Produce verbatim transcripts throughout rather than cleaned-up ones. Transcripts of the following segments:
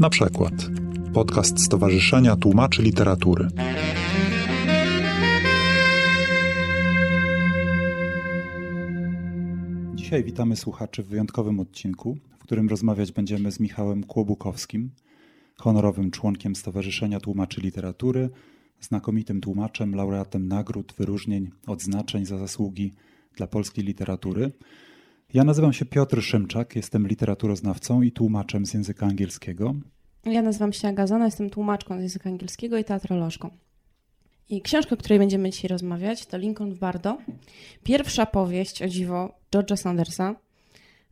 Na przykład podcast Stowarzyszenia Tłumaczy Literatury. Dzisiaj witamy słuchaczy w wyjątkowym odcinku, w którym rozmawiać będziemy z Michałem Kłobukowskim, honorowym członkiem Stowarzyszenia Tłumaczy Literatury, znakomitym tłumaczem, laureatem nagród, wyróżnień, odznaczeń za zasługi dla polskiej literatury. Ja nazywam się Piotr Szymczak, jestem literaturoznawcą i tłumaczem z języka angielskiego. Ja nazywam się Aga Zano, jestem tłumaczką z języka angielskiego i teatrolożką. I książka, o której będziemy dzisiaj rozmawiać, to Lincoln w Bardo. Pierwsza powieść, o dziwo, George'a Saundersa.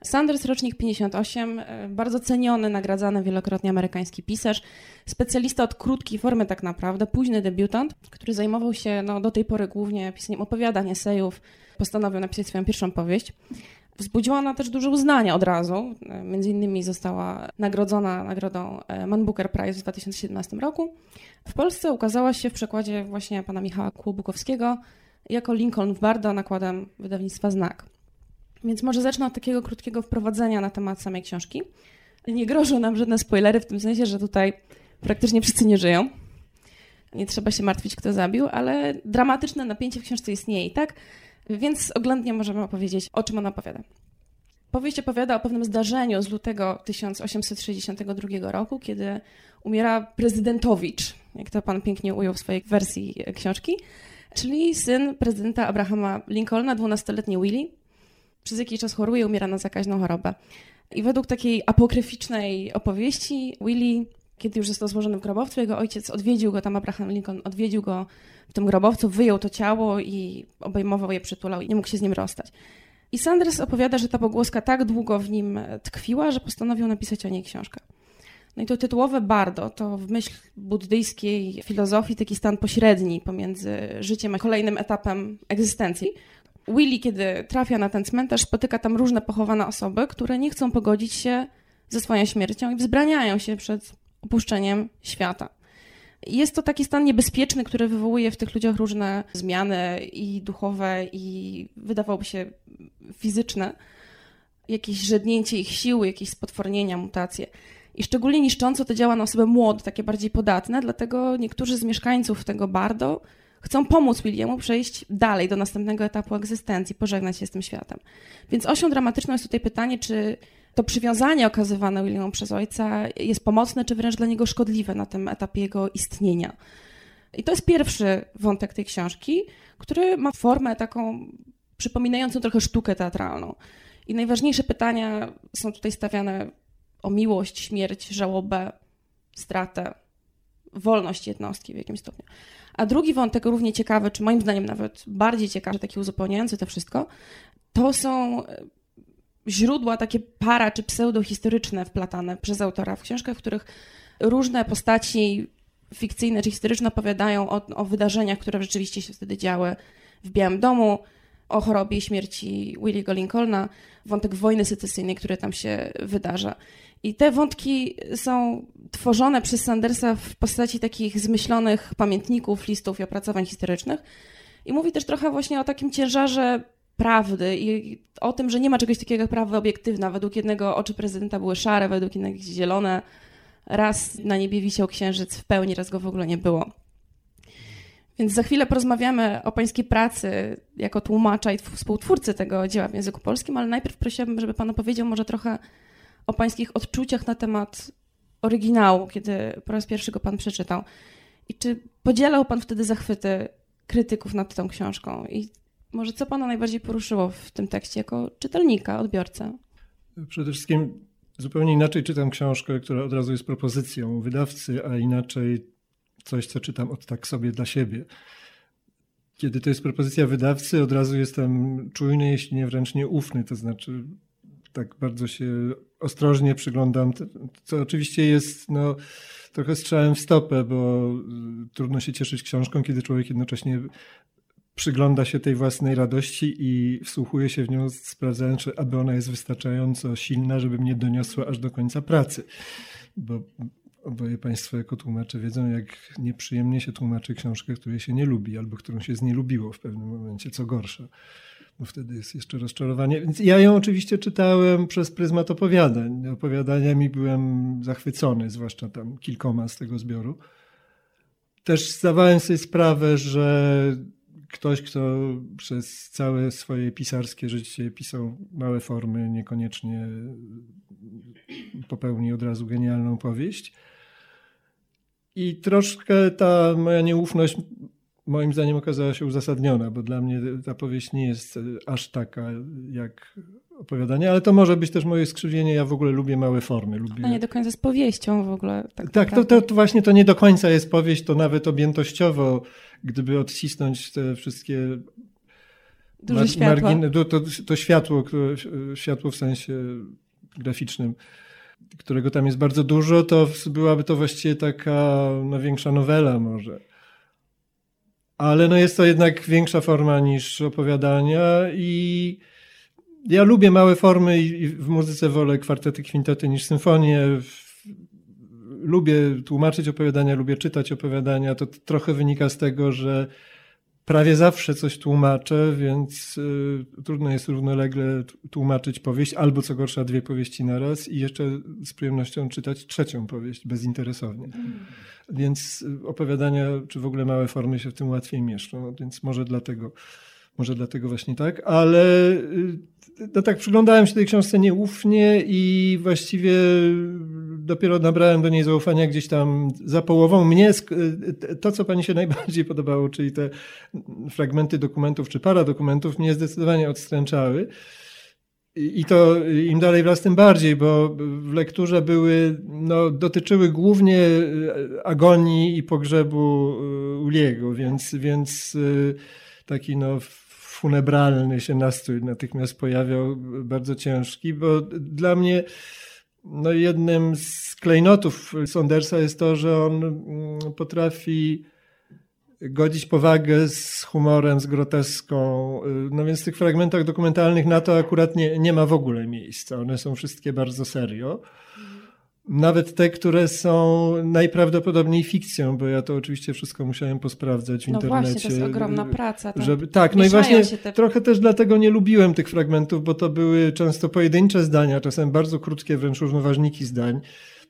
Saunders, rocznik pięćdziesiąt osiem, bardzo ceniony, nagradzany wielokrotnie amerykański pisarz, specjalista od krótkiej formy tak naprawdę, późny debiutant, który zajmował się no, do tej pory głównie pisaniem opowiadań, esejów. Postanowił napisać swoją pierwszą powieść. Wzbudziła ona też dużo uznania od razu. Między innymi została nagrodzona nagrodą Man Booker Prize w dwa tysiące siedemnastym roku. W Polsce ukazała się w przekładzie właśnie pana Michała Kłobukowskiego jako Lincoln w Bardo nakładem wydawnictwa Znak. Więc może zacznę od takiego krótkiego wprowadzenia na temat samej książki. Nie grożą nam żadne spoilery w tym sensie, że tutaj praktycznie wszyscy nie żyją. Nie trzeba się martwić, kto zabił, ale dramatyczne napięcie w książce istnieje i tak, więc oględnie możemy opowiedzieć, o czym ona opowiada. Powieść opowiada o pewnym zdarzeniu z lutego tysiąc osiemset sześćdziesiątego drugiego roku, kiedy umiera prezydentowicz, jak to pan pięknie ujął w swojej wersji książki, czyli syn prezydenta Abrahama Lincolna, dwunastoletni Willie. Przez jakiś czas choruje, umiera na zakaźną chorobę. I według takiej apokryficznej opowieści Willie, kiedy już został złożony w grobowcu, jego ojciec odwiedził go, tam Abraham Lincoln odwiedził go w tym grobowcu, wyjął to ciało i obejmował je, przytulał i nie mógł się z nim rozstać. I Saunders opowiada, że ta pogłoska tak długo w nim tkwiła, że postanowił napisać o niej książkę. No i to tytułowe Bardo to w myśl buddyjskiej filozofii taki stan pośredni pomiędzy życiem a kolejnym etapem egzystencji. Willie, kiedy trafia na ten cmentarz, spotyka tam różne pochowane osoby, które nie chcą pogodzić się ze swoją śmiercią i wzbraniają się przed opuszczeniem świata. Jest to taki stan niebezpieczny, który wywołuje w tych ludziach różne zmiany i duchowe, i wydawałoby się fizyczne. Jakieś rzednięcie ich siły, jakieś spotwornienia, mutacje. I szczególnie niszcząco to działa na osoby młode, takie bardziej podatne, dlatego niektórzy z mieszkańców tego Bardo chcą pomóc Williemu przejść dalej do następnego etapu egzystencji, pożegnać się z tym światem. Więc osią dramatyczną jest tutaj pytanie, czy to przywiązanie okazywane Williemu przez ojca jest pomocne, czy wręcz dla niego szkodliwe na tym etapie jego istnienia. I to jest pierwszy wątek tej książki, który ma formę taką przypominającą trochę sztukę teatralną. I najważniejsze pytania są tutaj stawiane o miłość, śmierć, żałobę, stratę, wolność jednostki w jakimś stopniu. A drugi wątek, równie ciekawy, czy moim zdaniem nawet bardziej ciekawy, taki uzupełniający to wszystko, to są źródła takie para- czy pseudohistoryczne wplatane przez autora w książkach, w których różne postaci fikcyjne czy historyczne opowiadają o, o wydarzeniach, które rzeczywiście się wtedy działy w Białym Domu, o chorobie i śmierci Williego Lincolna, wątek wojny secesyjnej, który tam się wydarza. I te wątki są tworzone przez Saundersa w postaci takich zmyślonych pamiętników, listów i opracowań historycznych. I mówi też trochę właśnie o takim ciężarze prawdy i o tym, że nie ma czegoś takiego jak prawda obiektywna. Według jednego oczy prezydenta były szare, według innego zielone. Raz na niebie wisiał księżyc w pełni, raz go w ogóle nie było. Więc za chwilę porozmawiamy o pańskiej pracy jako tłumacza i współtwórcy tego dzieła w języku polskim, ale najpierw prosiłabym, żeby pan opowiedział może trochę o pańskich odczuciach na temat oryginału, kiedy po raz pierwszy go pan przeczytał. I czy podzielał pan wtedy zachwyty krytyków nad tą książką? I może co pana najbardziej poruszyło w tym tekście jako czytelnika, odbiorcę? Przede wszystkim zupełnie inaczej czytam książkę, która od razu jest propozycją wydawcy, a inaczej coś, co czytam od tak sobie dla siebie. Kiedy to jest propozycja wydawcy, od razu jestem czujny, jeśli nie wręcz nieufny, to znaczy tak bardzo się ostrożnie przyglądam, co oczywiście jest no, trochę strzałem w stopę, bo trudno się cieszyć książką, kiedy człowiek jednocześnie przygląda się tej własnej radości i wsłuchuje się w nią, sprawdzając, czy aby ona jest wystarczająco silna, żeby mnie doniosła aż do końca pracy. Bo oboje państwo jako tłumacze wiedzą, jak nieprzyjemnie się tłumaczy książkę, której się nie lubi albo którą się znielubiło w pewnym momencie, co gorsza. bo wtedy jest jeszcze rozczarowanie. Więc ja ją oczywiście czytałem przez pryzmat opowiadań. Opowiadaniami byłem zachwycony, zwłaszcza tam kilkoma z tego zbioru. Też zdawałem sobie sprawę, że ktoś, kto przez całe swoje pisarskie życie pisał małe formy, niekoniecznie popełni od razu genialną powieść. I troszkę ta moja nieufność moim zdaniem okazała się uzasadniona, bo dla mnie ta powieść nie jest aż taka jak opowiadanie, ale to może być też moje skrzywienie. Ja w ogóle lubię małe formy. Lubię... A nie do końca jest powieścią w ogóle. Tak, tak to, to, to właśnie to nie do końca jest powieść, to nawet objętościowo, gdyby odcisnąć te wszystkie... Duże mar- światła. Margin- to, to, to światło, które, światło w sensie graficznym, którego tam jest bardzo dużo, to byłaby to właściwie taka no, większa nowela może. Ale no jest to jednak większa forma niż opowiadania i ja lubię małe formy i w muzyce wolę kwartety, kwintety niż symfonie. Lubię tłumaczyć opowiadania, lubię czytać opowiadania. To trochę wynika z tego, że prawie zawsze coś tłumaczę, więc y, trudno jest równolegle tłumaczyć powieść albo co gorsza dwie powieści naraz i jeszcze z przyjemnością czytać trzecią powieść bezinteresownie. Mm. Więc opowiadania czy w ogóle małe formy się w tym łatwiej mieszczą, więc może dlatego, może dlatego właśnie tak, ale no tak przyglądałem się tej książce nieufnie i właściwie dopiero nabrałem do niej zaufania gdzieś tam za połową. Mnie to, co pani się najbardziej podobało, czyli te fragmenty dokumentów czy para dokumentów, mnie zdecydowanie odstręczały. I to im dalej wraz tym bardziej, bo w lekturze były, no, dotyczyły głównie agonii i pogrzebu Uliego, więc, więc taki no funebralny się nastrój natychmiast pojawiał, bardzo ciężki, bo dla mnie no, jednym z klejnotów Saundersa jest to, że on potrafi godzić powagę z humorem, z groteską. No więc w tych fragmentach dokumentalnych na to akurat nie, nie ma w ogóle miejsca. One są wszystkie bardzo serio. Nawet te, które są najprawdopodobniej fikcją, bo ja to oczywiście wszystko musiałem posprawdzać w no internecie. No właśnie, to jest ogromna praca. Tam żeby, tak, no i właśnie te... trochę też dlatego nie lubiłem tych fragmentów, bo to były często pojedyncze zdania, czasem bardzo krótkie, wręcz równoważniki zdań,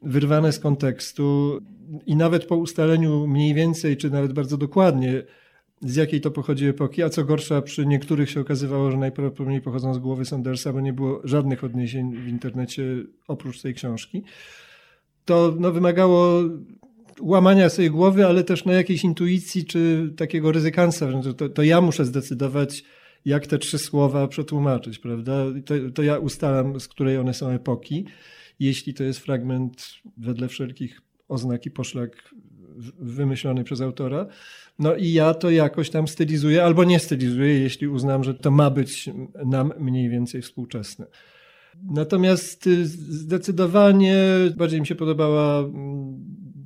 wyrwane z kontekstu i nawet po ustaleniu mniej więcej, czy nawet bardzo dokładnie, z jakiej to pochodzi epoki, a co gorsza przy niektórych się okazywało, że najprawdopodobniej pochodzą z głowy Saundersa, bo nie było żadnych odniesień w internecie oprócz tej książki. To no, wymagało łamania sobie głowy, ale też no, jakiejś intuicji czy takiego ryzykansa. To, to ja muszę zdecydować, jak te trzy słowa przetłumaczyć, prawda? To, to ja ustalam, z której one są epoki. Jeśli to jest fragment wedle wszelkich oznak i poszlak wymyślony przez autora, no i ja to jakoś tam stylizuję albo nie stylizuję, jeśli uznam, że to ma być nam mniej więcej współczesne. Natomiast zdecydowanie bardziej mi się podobała,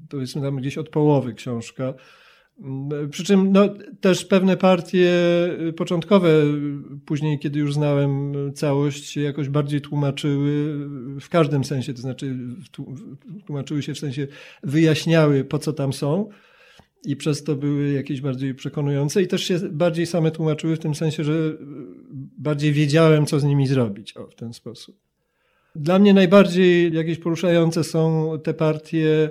powiedzmy tam gdzieś od połowy książka, przy czym no, też pewne partie początkowe, później kiedy już znałem całość, się jakoś bardziej tłumaczyły w każdym sensie, to znaczy tłumaczyły się w sensie wyjaśniały, po co tam są i przez to były jakieś bardziej przekonujące i też się bardziej same tłumaczyły w tym sensie, że bardziej wiedziałem, co z nimi zrobić, o, w ten sposób. Dla mnie najbardziej jakieś poruszające są te partie,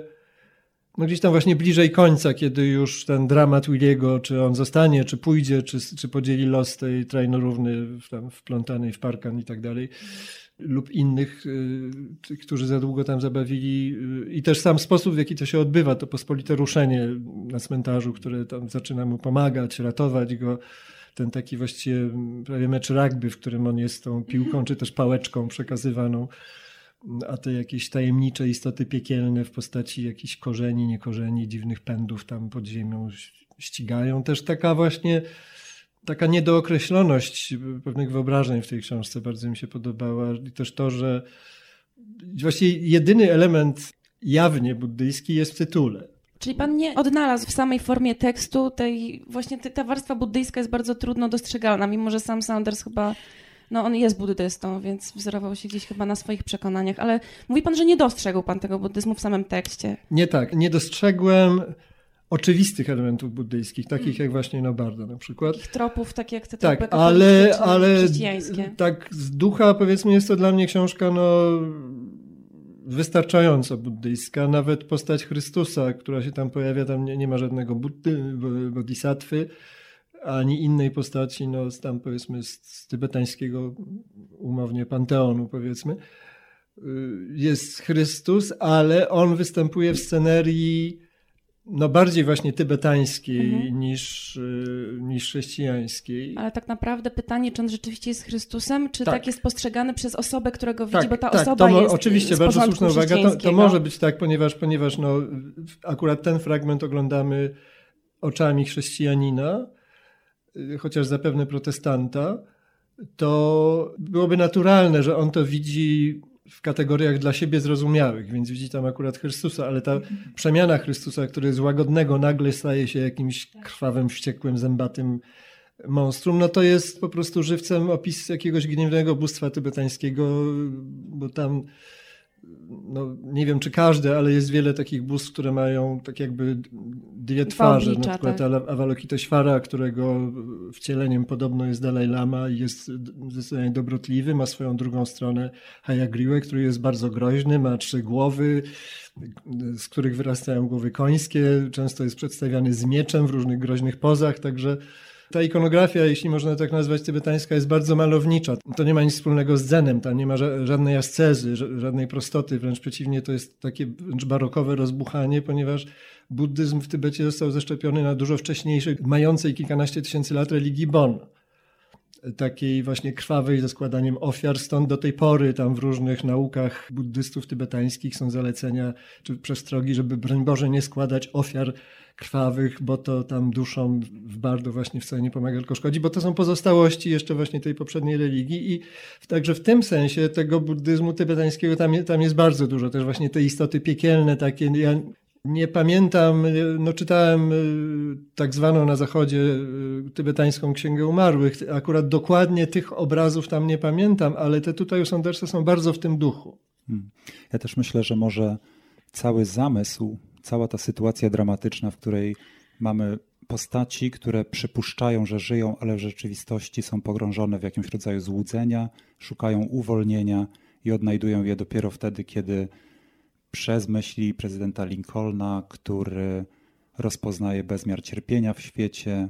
no gdzieś tam właśnie bliżej końca, kiedy już ten dramat Williego, czy on zostanie, czy pójdzie, czy, czy podzieli los tej trajnorówny tam wplątanej w parkan i tak dalej, lub innych, y, którzy za długo tam zabawili. Y, I też sam sposób, w jaki to się odbywa, to pospolite ruszenie na cmentarzu, które tam zaczyna mu pomagać, ratować go. Ten taki właściwie prawie mecz rugby, w którym on jest tą piłką, czy też pałeczką przekazywaną. A te jakieś tajemnicze istoty piekielne w postaci jakichś korzeni, niekorzeni, dziwnych pędów tam pod ziemią ścigają. Też taka właśnie, taka niedookreśloność pewnych wyobrażeń w tej książce bardzo mi się podobała. I też to, że właściwie jedyny element jawnie buddyjski jest w tytule. Czyli pan nie odnalazł w samej formie tekstu tej, właśnie ta warstwa buddyjska jest bardzo trudno dostrzegalna, mimo że sam Saunders chyba... No on jest buddystą, więc wzorował się gdzieś chyba na swoich przekonaniach, ale mówi pan, że nie dostrzegł pan tego buddyzmu w samym tekście. Nie tak, nie dostrzegłem, oczywistych elementów buddyjskich, takich jak właśnie Nabarda na przykład. Takich tropów, tak jak te tak, tropy ale, ale chrześcijańskie. Tak, z ducha powiedzmy jest to dla mnie książka no, wystarczająco buddyjska. Nawet postać Chrystusa, która się tam pojawia, tam nie, nie ma żadnego buddy, bodhisattwy, ani innej postaci, no z tam powiedzmy z, z tybetańskiego umownie panteonu powiedzmy. Jest Chrystus, ale on występuje w scenerii no bardziej właśnie tybetańskiej mhm. niż, niż chrześcijańskiej. Ale tak naprawdę pytanie, czy on rzeczywiście jest Chrystusem, czy tak, tak jest postrzegany przez osobę, którego widzi, tak, bo ta tak, osoba to mo- jest oczywiście, z bardzo słuszna uwaga, to, to może być tak, ponieważ, ponieważ no, akurat ten fragment oglądamy oczami chrześcijanina, chociaż zapewne protestanta, to byłoby naturalne, że on to widzi w kategoriach dla siebie zrozumiałych, więc widzi tam akurat Chrystusa, ale ta przemiana Chrystusa, który z łagodnego nagle staje się jakimś krwawym, wściekłym, zębatym monstrum, no to jest po prostu żywcem opis jakiegoś gniewnego bóstwa tybetańskiego, bo tam, no nie wiem czy każde, ale jest wiele takich bóstw, które mają tak jakby dwie twarze, oblicza, na przykład tak. Avalokiteśwara, którego wcieleniem podobno jest Dalai Lama i jest zdecydowanie dobrotliwy, ma swoją drugą stronę Hayagrivę, który jest bardzo groźny, ma trzy głowy, z których wyrastają głowy końskie, często jest przedstawiany z mieczem w różnych groźnych pozach, także ta ikonografia, jeśli można tak nazwać, tybetańska jest bardzo malownicza. To nie ma nic wspólnego z dzenem, tam nie ma żadnej ascezy, żadnej prostoty, wręcz przeciwnie, to jest takie barokowe rozbuchanie, ponieważ buddyzm w Tybecie został zaszczepiony na dużo wcześniejszej, mającej kilkanaście tysięcy lat religii Bon. Takiej właśnie krwawej ze składaniem ofiar, stąd do tej pory tam w różnych naukach buddystów tybetańskich są zalecenia czy przestrogi, żeby broń Boże nie składać ofiar krwawych, bo to tam duszą w bardzo właśnie wcale nie pomaga, tylko szkodzi, bo to są pozostałości jeszcze właśnie tej poprzedniej religii i także w tym sensie tego buddyzmu tybetańskiego tam, tam jest bardzo dużo, też właśnie te istoty piekielne takie, ja nie pamiętam, no czytałem tak zwaną na zachodzie Tybetańską Księgę Umarłych, akurat dokładnie tych obrazów tam nie pamiętam, ale te tutaj u Saundersa są bardzo w tym duchu. Ja też myślę, że może cały zamysł, cała ta sytuacja dramatyczna, w której mamy postaci, które przypuszczają, że żyją, ale w rzeczywistości są pogrążone w jakimś rodzaju złudzenia, szukają uwolnienia i odnajdują je dopiero wtedy, kiedy przez myśli prezydenta Lincolna, który rozpoznaje bezmiar cierpienia w świecie,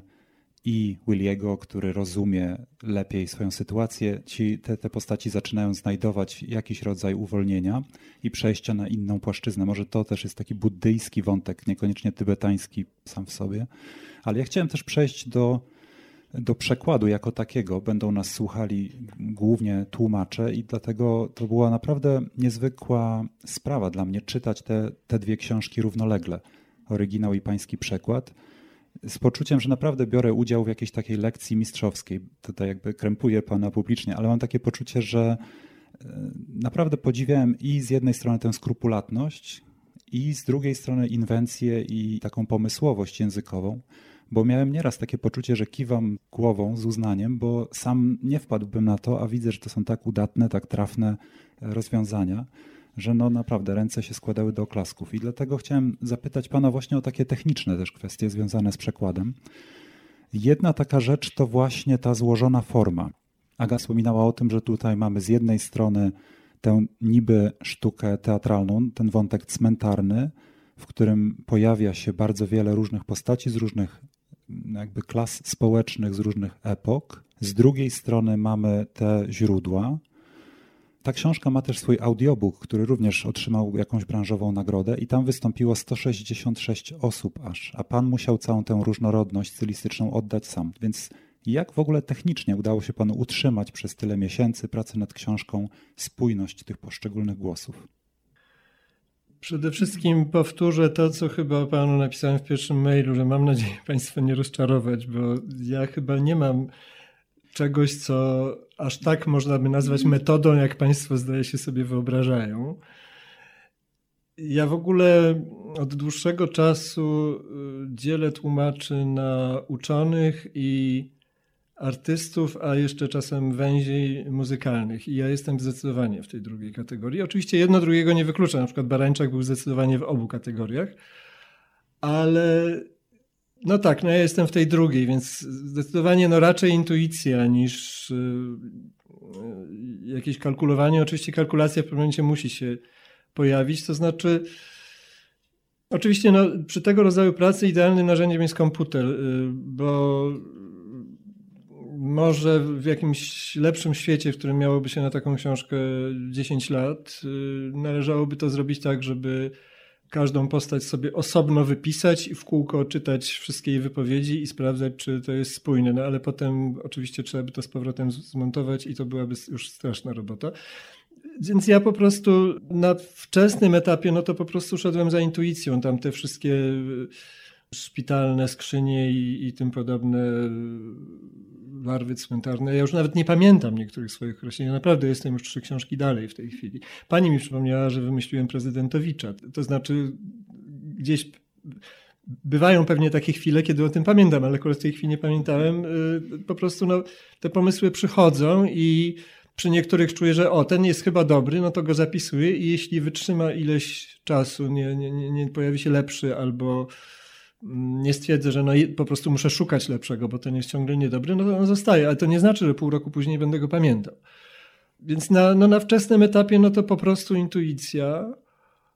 i Williego, który rozumie lepiej swoją sytuację, ci, te, te postaci zaczynają znajdować jakiś rodzaj uwolnienia i przejścia na inną płaszczyznę. Może to też jest taki buddyjski wątek, niekoniecznie tybetański sam w sobie. Ale ja chciałem też przejść do, do przekładu jako takiego. Będą nas słuchali głównie tłumacze i dlatego to była naprawdę niezwykła sprawa dla mnie czytać te, te dwie książki równolegle. Oryginał i pański przekład. Z poczuciem, że naprawdę biorę udział w jakiejś takiej lekcji mistrzowskiej. Tutaj jakby krępuję pana publicznie, ale mam takie poczucie, że naprawdę podziwiałem i z jednej strony tę skrupulatność i z drugiej strony inwencję i taką pomysłowość językową, bo miałem nieraz takie poczucie, że kiwam głową z uznaniem, bo sam nie wpadłbym na to, a widzę, że to są tak udatne, tak trafne rozwiązania, że no naprawdę ręce się składały do oklasków. I dlatego chciałem zapytać pana właśnie o takie techniczne też kwestie związane z przekładem. Jedna taka rzecz to właśnie ta złożona forma. Aga wspominała o tym, że tutaj mamy z jednej strony tę niby sztukę teatralną, ten wątek cmentarny, w którym pojawia się bardzo wiele różnych postaci z różnych jakby klas społecznych, z różnych epok. Z drugiej strony mamy te źródła. Ta książka ma też swój audiobook, który również otrzymał jakąś branżową nagrodę i tam wystąpiło sto sześćdziesiąt sześć osób aż, a pan musiał całą tę różnorodność stylistyczną oddać sam. Więc jak w ogóle technicznie udało się panu utrzymać przez tyle miesięcy pracy nad książką spójność tych poszczególnych głosów? Przede wszystkim powtórzę to, co chyba panu napisałem w pierwszym mailu, że mam nadzieję państwa nie rozczarować, bo ja chyba nie mam czegoś, co aż tak można by nazwać metodą, jak państwo zdaje się sobie wyobrażają. Ja w ogóle od dłuższego czasu dzielę tłumaczy na uczonych i artystów, a jeszcze czasem węziej muzykalnych. I ja jestem zdecydowanie w tej drugiej kategorii. Oczywiście jedno drugiego nie wyklucza. Na przykład Barańczak był zdecydowanie w obu kategoriach. ale no tak, no ja jestem w tej drugiej, więc zdecydowanie no raczej intuicja niż jakieś kalkulowanie. Oczywiście kalkulacja w pewnym momencie musi się pojawić, to znaczy oczywiście no, przy tego rodzaju pracy idealnym narzędziem jest komputer, bo może w jakimś lepszym świecie, w którym miałoby się na taką książkę dziesięć lat, należałoby to zrobić tak, żeby każdą postać sobie osobno wypisać i w kółko czytać wszystkie jej wypowiedzi i sprawdzać, czy to jest spójne. No ale potem oczywiście trzeba by to z powrotem zmontować i to byłaby już straszna robota. Więc ja po prostu na wczesnym etapie, no to po prostu szedłem za intuicją. Tam te wszystkie szpitalne skrzynie i, i tym podobne barwy cmentarne. Ja już nawet nie pamiętam niektórych swoich określeń. Ja naprawdę jestem już trzy książki dalej w tej chwili. Pani mi przypomniała, że wymyśliłem prezydentowicza. To znaczy gdzieś bywają pewnie takie chwile, kiedy o tym pamiętam, ale akurat w tej chwili nie pamiętałem. Po prostu no, te pomysły przychodzą i przy niektórych czuję, że o, ten jest chyba dobry, no to go zapisuję i jeśli wytrzyma ileś czasu, nie, nie, nie pojawi się lepszy albo nie stwierdzę, że no po prostu muszę szukać lepszego, bo ten jest ciągle niedobry, no to on zostaje, ale to nie znaczy, że pół roku później będę go pamiętał. Więc na, no na wczesnym etapie no to po prostu intuicja,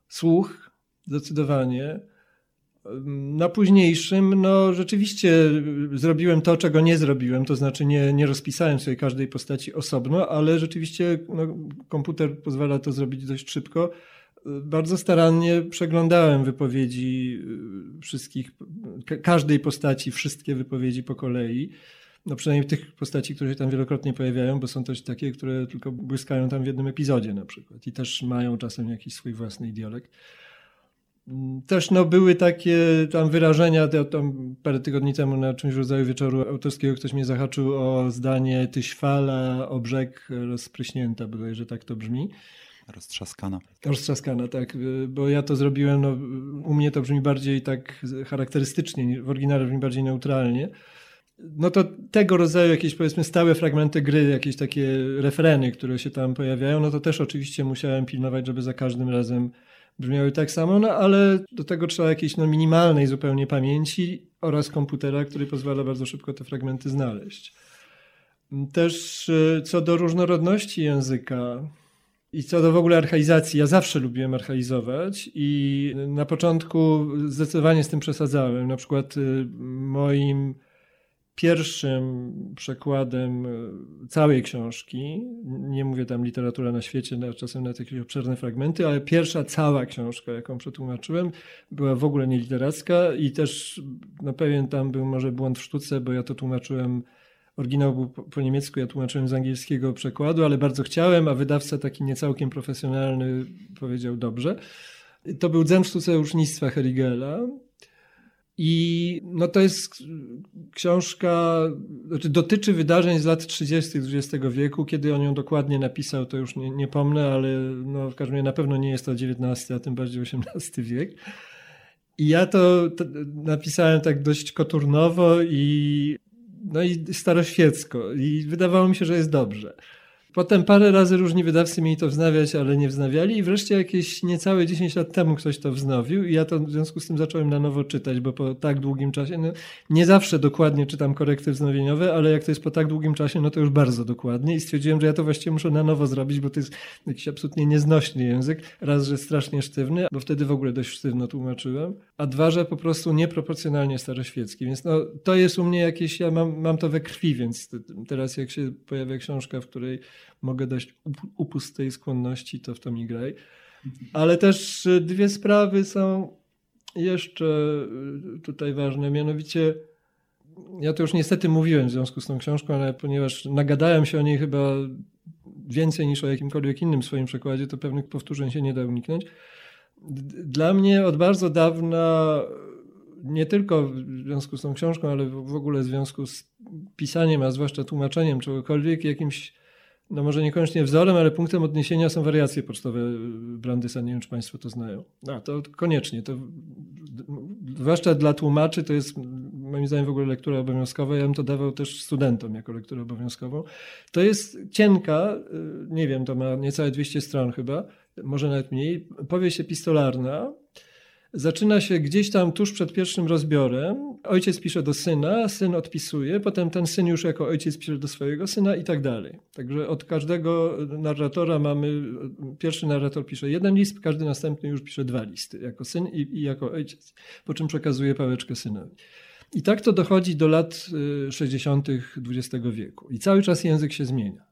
słuch, zdecydowanie. Na późniejszym no rzeczywiście zrobiłem to, czego nie zrobiłem, to znaczy nie, nie rozpisałem sobie każdej postaci osobno, ale rzeczywiście no, komputer pozwala to zrobić dość szybko. Bardzo starannie przeglądałem wypowiedzi wszystkich, każdej postaci, wszystkie wypowiedzi po kolei. No przynajmniej tych postaci, które się tam wielokrotnie pojawiają, bo są też takie, które tylko błyskają tam w jednym epizodzie na przykład i też mają czasem jakiś swój własny dialekt. Też no, były takie tam wyrażenia, tam parę tygodni temu na czymś rodzaju wieczoru autorskiego ktoś mnie zahaczył o zdanie tyś fala, o brzeg rozpryśnięta, bodajże tak to brzmi. Roztrzaskana. Roztrzaskana, tak, bo ja to zrobiłem, no, u mnie to brzmi bardziej tak charakterystycznie, w oryginale brzmi bardziej neutralnie. No to tego rodzaju jakieś powiedzmy stałe fragmenty gry, jakieś takie refreny, które się tam pojawiają, no to też oczywiście musiałem pilnować, żeby za każdym razem brzmiały tak samo, no ale do tego trzeba jakiejś no, minimalnej zupełnie pamięci oraz komputera, który pozwala bardzo szybko te fragmenty znaleźć. Też co do różnorodności języka, i co do w ogóle archaizacji, ja zawsze lubiłem archaizować i na początku zdecydowanie z tym przesadzałem. Na przykład moim pierwszym przekładem całej książki, nie mówię tam literatura na świecie, czasem nawet jakieś obszerne fragmenty, ale pierwsza cała książka, jaką przetłumaczyłem, była w ogóle nieliteracka i też no, pewien tam był może błąd w sztuce, bo ja to tłumaczyłem. Oryginał był po niemiecku, ja tłumaczyłem z angielskiego przekładu, ale bardzo chciałem, a wydawca taki niecałkiem profesjonalny powiedział dobrze. To był Dzen Sztuka Sojusznictwa Herigela i no to jest książka, znaczy dotyczy wydarzeń z lat trzydziestych dwudziestego wieku, kiedy on ją dokładnie napisał, to już nie, nie pomnę, ale no w każdym razie na pewno nie jest to dziewiętnasty, a tym bardziej osiemnasty wiek. I ja to, to napisałem tak dość koturnowo i no i staroświecko i wydawało mi się, że jest dobrze. Potem parę razy różni wydawcy mieli to wznawiać, ale nie wznawiali i wreszcie jakieś niecałe dziesięć lat temu ktoś to wznowił i ja to w związku z tym zacząłem na nowo czytać, bo po tak długim czasie, no, nie zawsze dokładnie czytam korekty wznowieniowe, ale jak to jest po tak długim czasie, no to już bardzo dokładnie i stwierdziłem, że ja to właściwie muszę na nowo zrobić, bo to jest jakiś absolutnie nieznośny język, raz, że strasznie sztywny, bo wtedy w ogóle dość sztywno tłumaczyłem, a dwa, że po prostu nieproporcjonalnie staroświecki, więc no, to jest u mnie jakieś, ja mam, mam to we krwi, więc teraz jak się pojawia książka, w której mogę dać upust tej skłonności, to w to mi graj. Ale też dwie sprawy są jeszcze tutaj ważne, mianowicie ja to już niestety mówiłem w związku z tą książką, ale ponieważ nagadałem się o niej chyba więcej niż o jakimkolwiek innym swoim przekładzie, to pewnych powtórzeń się nie da uniknąć. Dla mnie od bardzo dawna, nie tylko w związku z tą książką, ale w ogóle w związku z pisaniem, a zwłaszcza tłumaczeniem czegokolwiek, jakimś no może niekoniecznie wzorem, ale punktem odniesienia są wariacje pocztowe Brandysa. Nie wiem, czy Państwo to znają. A, to koniecznie. To, zwłaszcza dla tłumaczy to jest moim zdaniem w ogóle lektura obowiązkowa. Ja bym to dawał też studentom jako lekturę obowiązkową. To jest cienka, nie wiem, to ma niecałe dwieście stron chyba, może nawet mniej, powieść epistolarna, zaczyna się gdzieś tam tuż przed pierwszym rozbiorem. Ojciec pisze do syna, syn odpisuje, potem ten syn już jako ojciec pisze do swojego syna i tak dalej. Także od każdego narratora mamy, pierwszy narrator pisze jeden list, każdy następny już pisze dwa listy, jako syn i, i jako ojciec, po czym przekazuje pałeczkę synowi. I tak to dochodzi do lat sześćdziesiątych dwudziestego wieku i cały czas język się zmienia.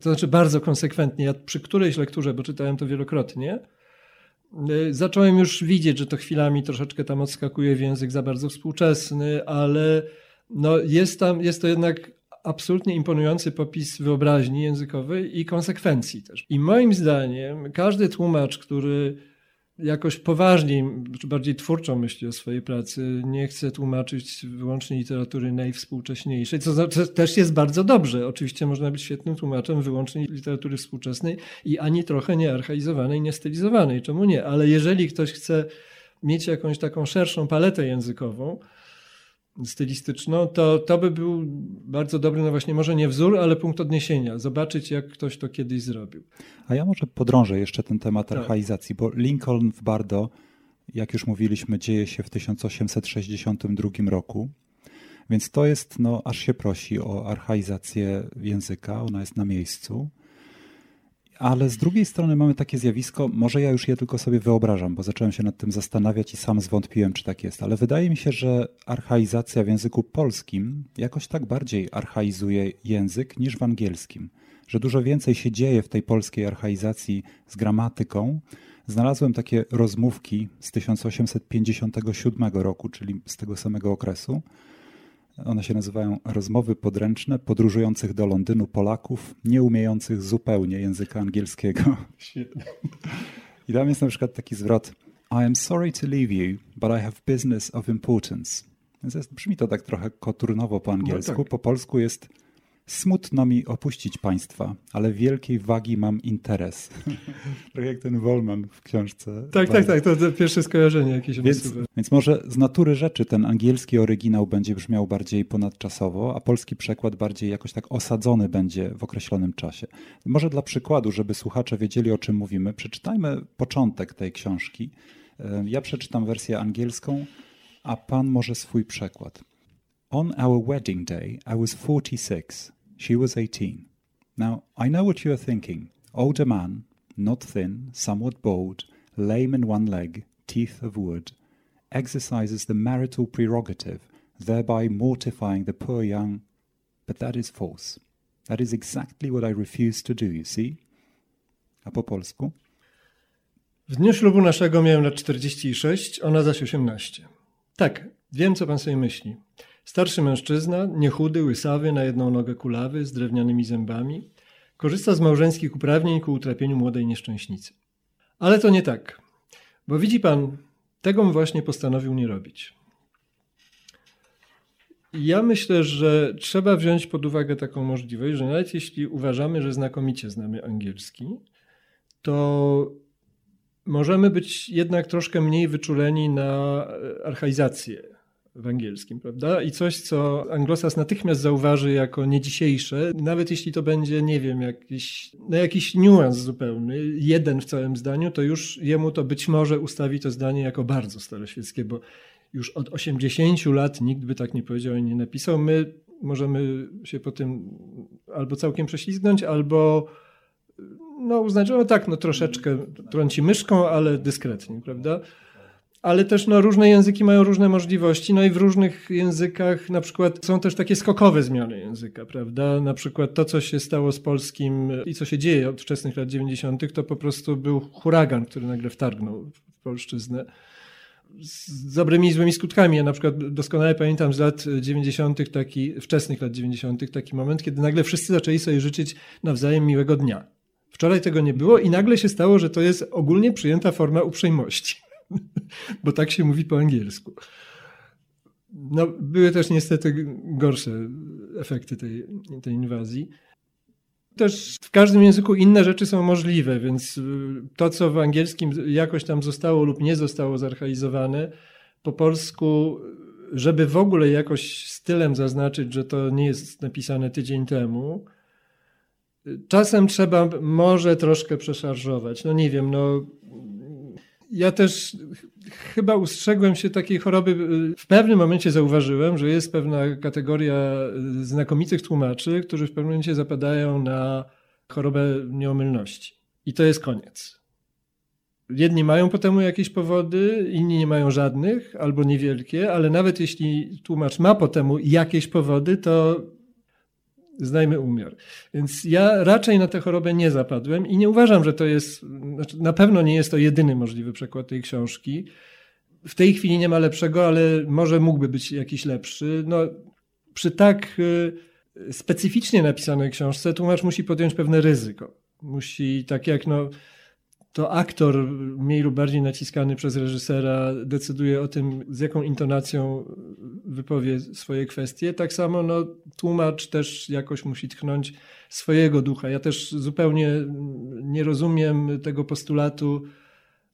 To znaczy bardzo konsekwentnie, ja przy którejś lekturze, bo czytałem to wielokrotnie, zacząłem już widzieć, że to chwilami troszeczkę tam odskakuje w język za bardzo współczesny, ale no jest tam, jest to jednak absolutnie imponujący popis wyobraźni językowej i konsekwencji też. I moim zdaniem każdy tłumacz, który jakoś poważniej, czy bardziej twórczo myśli o swojej pracy, nie chce tłumaczyć wyłącznie literatury najwspółcześniejszej, co, co też jest bardzo dobrze. Oczywiście można być świetnym tłumaczem wyłącznie literatury współczesnej i ani trochę nie archaizowanej, nie stylizowanej, czemu nie? Ale jeżeli ktoś chce mieć jakąś taką szerszą paletę językową, stylistyczną, to to by był bardzo dobry, no właśnie, może nie wzór, ale punkt odniesienia. Zobaczyć, jak ktoś to kiedyś zrobił. A ja może podrążę jeszcze ten temat archaizacji, bo Lincoln w Bardo, jak już mówiliśmy, dzieje się w tysiąc osiemset sześćdziesiątym drugim roku, więc to jest, no aż się prosi o archaizację języka, ona jest na miejscu. Ale z drugiej strony mamy takie zjawisko, może ja już je tylko sobie wyobrażam, bo zacząłem się nad tym zastanawiać i sam zwątpiłem, czy tak jest, ale wydaje mi się, że archaizacja w języku polskim jakoś tak bardziej archaizuje język niż w angielskim, że dużo więcej się dzieje w tej polskiej archaizacji z gramatyką. Znalazłem takie rozmówki z tysiąc osiemset pięćdziesiątego siódmego roku, czyli z tego samego okresu. One się nazywają Rozmowy podręczne podróżujących do Londynu Polaków nie umiejących zupełnie języka angielskiego. Świetnie. I tam jest na przykład taki zwrot I am sorry to leave you, but I have business of importance. Jest, brzmi to tak trochę koturnowo po angielsku. No tak. Po polsku jest smutno mi opuścić państwa, ale wielkiej wagi mam interes. Trochę jak ten Wolman w książce. Tak, tak, tak. To, to pierwsze skojarzenie jakieś. Więc, więc może z natury rzeczy ten angielski oryginał będzie brzmiał bardziej ponadczasowo, a polski przekład bardziej jakoś tak osadzony będzie w określonym czasie. Może dla przykładu, żeby słuchacze wiedzieli, o czym mówimy, przeczytajmy początek tej książki. Ja przeczytam wersję angielską, a pan może swój przekład. On our wedding day, I was forty-six. She was eighteen. Now, I know what you are thinking. Older man, not thin, somewhat bald, lame in one leg, teeth of wood, exercises the marital prerogative, thereby mortifying the poor young. But that is false. That is exactly what I refuse to do, you see? A po polsku? W dniu ślubu naszego miałem lat czterdzieści sześć, ona zaś osiemnaście. Tak, wiem, co pan sobie myśli. Starszy mężczyzna, niechudy, łysawy, na jedną nogę kulawy, z drewnianymi zębami, korzysta z małżeńskich uprawnień ku utrapieniu młodej nieszczęśnicy. Ale to nie tak, bo widzi pan, tego właśnie postanowił nie robić. Ja myślę, że trzeba wziąć pod uwagę taką możliwość, że nawet jeśli uważamy, że znakomicie znamy angielski, to możemy być jednak troszkę mniej wyczuleni na archaizację w angielskim, prawda? I coś, co anglosas natychmiast zauważy jako niedzisiejsze, nawet jeśli to będzie, nie wiem, jakiś, no jakiś niuans zupełny, jeden w całym zdaniu, to już jemu to być może ustawi to zdanie jako bardzo staroświeckie, bo już od osiemdziesięciu lat nikt by tak nie powiedział i nie napisał. My możemy się po tym albo całkiem prześlizgnąć, albo no uznać, że no tak, no troszeczkę trąci myszką, ale dyskretnie, prawda? Ale też no, różne języki mają różne możliwości, no i w różnych językach na przykład są też takie skokowe zmiany języka, prawda? Na przykład to, co się stało z polskim i co się dzieje od wczesnych lat dziewięćdziesiątych, to po prostu był huragan, który nagle wtargnął w polszczyznę z dobrymi i złymi skutkami. Ja na przykład doskonale pamiętam z lat dziewięćdziesiątych, taki, wczesnych lat dziewięćdziesiątych, taki moment, kiedy nagle wszyscy zaczęli sobie życzyć nawzajem miłego dnia. Wczoraj tego nie było i nagle się stało, że to jest ogólnie przyjęta forma uprzejmości. Bo tak się mówi po angielsku. No, były też niestety gorsze efekty tej, tej inwazji. Też w każdym języku inne rzeczy są możliwe, więc to, co w angielskim jakoś tam zostało lub nie zostało zarchaizowane, po polsku, żeby w ogóle jakoś stylem zaznaczyć, że to nie jest napisane tydzień temu, czasem trzeba może troszkę przeszarżować. No nie wiem, no... Ja też chyba ustrzegłem się takiej choroby. W pewnym momencie zauważyłem, że jest pewna kategoria znakomitych tłumaczy, którzy w pewnym momencie zapadają na chorobę nieomylności. I to jest koniec. Jedni mają po temu jakieś powody, inni nie mają żadnych, albo niewielkie, ale nawet jeśli tłumacz ma po temu jakieś powody, to znajmy umiar. Więc ja raczej na tę chorobę nie zapadłem i nie uważam, że to jest, znaczy na pewno nie jest to jedyny możliwy przekład tej książki. W tej chwili nie ma lepszego, ale może mógłby być jakiś lepszy. No, przy tak specyficznie napisanej książce tłumacz musi podjąć pewne ryzyko. Musi, tak jak no, to aktor mniej lub bardziej naciskany przez reżysera decyduje o tym, z jaką intonacją wypowie swoje kwestie. Tak samo no, tłumacz też jakoś musi tchnąć swojego ducha. Ja też zupełnie nie rozumiem tego postulatu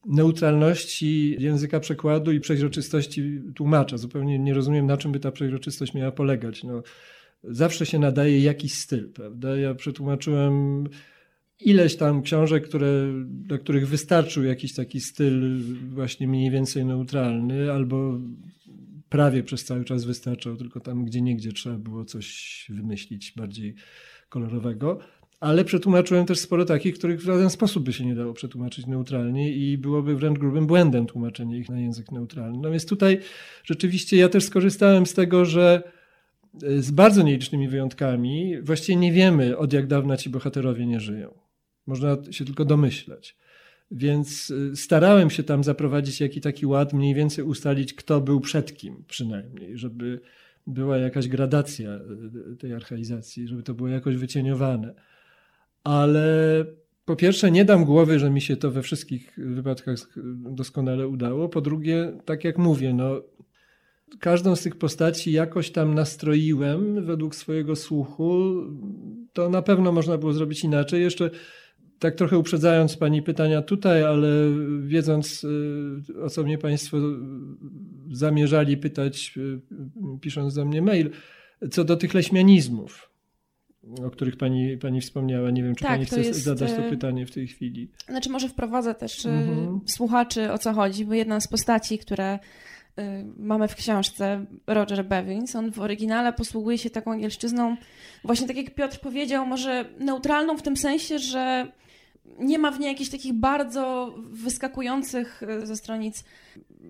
neutralności języka przekładu i przeźroczystości tłumacza. Zupełnie nie rozumiem, na czym by ta przeźroczystość miała polegać. No, zawsze się nadaje jakiś styl, prawda? Ja przetłumaczyłem ileś tam książek, które, do których wystarczył jakiś taki styl właśnie mniej więcej neutralny, albo prawie przez cały czas wystarczał, tylko tam gdzie niegdzie trzeba było coś wymyślić bardziej kolorowego. Ale przetłumaczyłem też sporo takich, których w żaden sposób by się nie dało przetłumaczyć neutralnie i byłoby wręcz grubym błędem tłumaczenie ich na język neutralny. No więc tutaj rzeczywiście ja też skorzystałem z tego, że z bardzo nielicznymi wyjątkami właściwie nie wiemy, od jak dawna ci bohaterowie nie żyją. Można się tylko domyślać. Więc starałem się tam zaprowadzić jakiś taki ład, mniej więcej ustalić, kto był przed kim przynajmniej, żeby była jakaś gradacja tej archaizacji, żeby to było jakoś wycieniowane. Ale po pierwsze nie dam głowy, że mi się to we wszystkich wypadkach doskonale udało. Po drugie, tak jak mówię, no każdą z tych postaci jakoś tam nastroiłem według swojego słuchu. To na pewno można było zrobić inaczej. Jeszcze tak trochę uprzedzając pani pytania tutaj, ale wiedząc, o co mnie państwo zamierzali pytać, pisząc do mnie mail, co do tych leśmianizmów, o których pani, pani wspomniała. Nie wiem, czy tak, pani chce jest zadać to pytanie w tej chwili. Znaczy może wprowadzę też mhm. słuchaczy, o co chodzi, bo jedna z postaci, które mamy w książce, Roger Bevins, on w oryginale posługuje się taką angielszczyzną, właśnie tak jak Piotr powiedział, może neutralną w tym sensie, że nie ma w niej jakichś takich bardzo wyskakujących ze stronic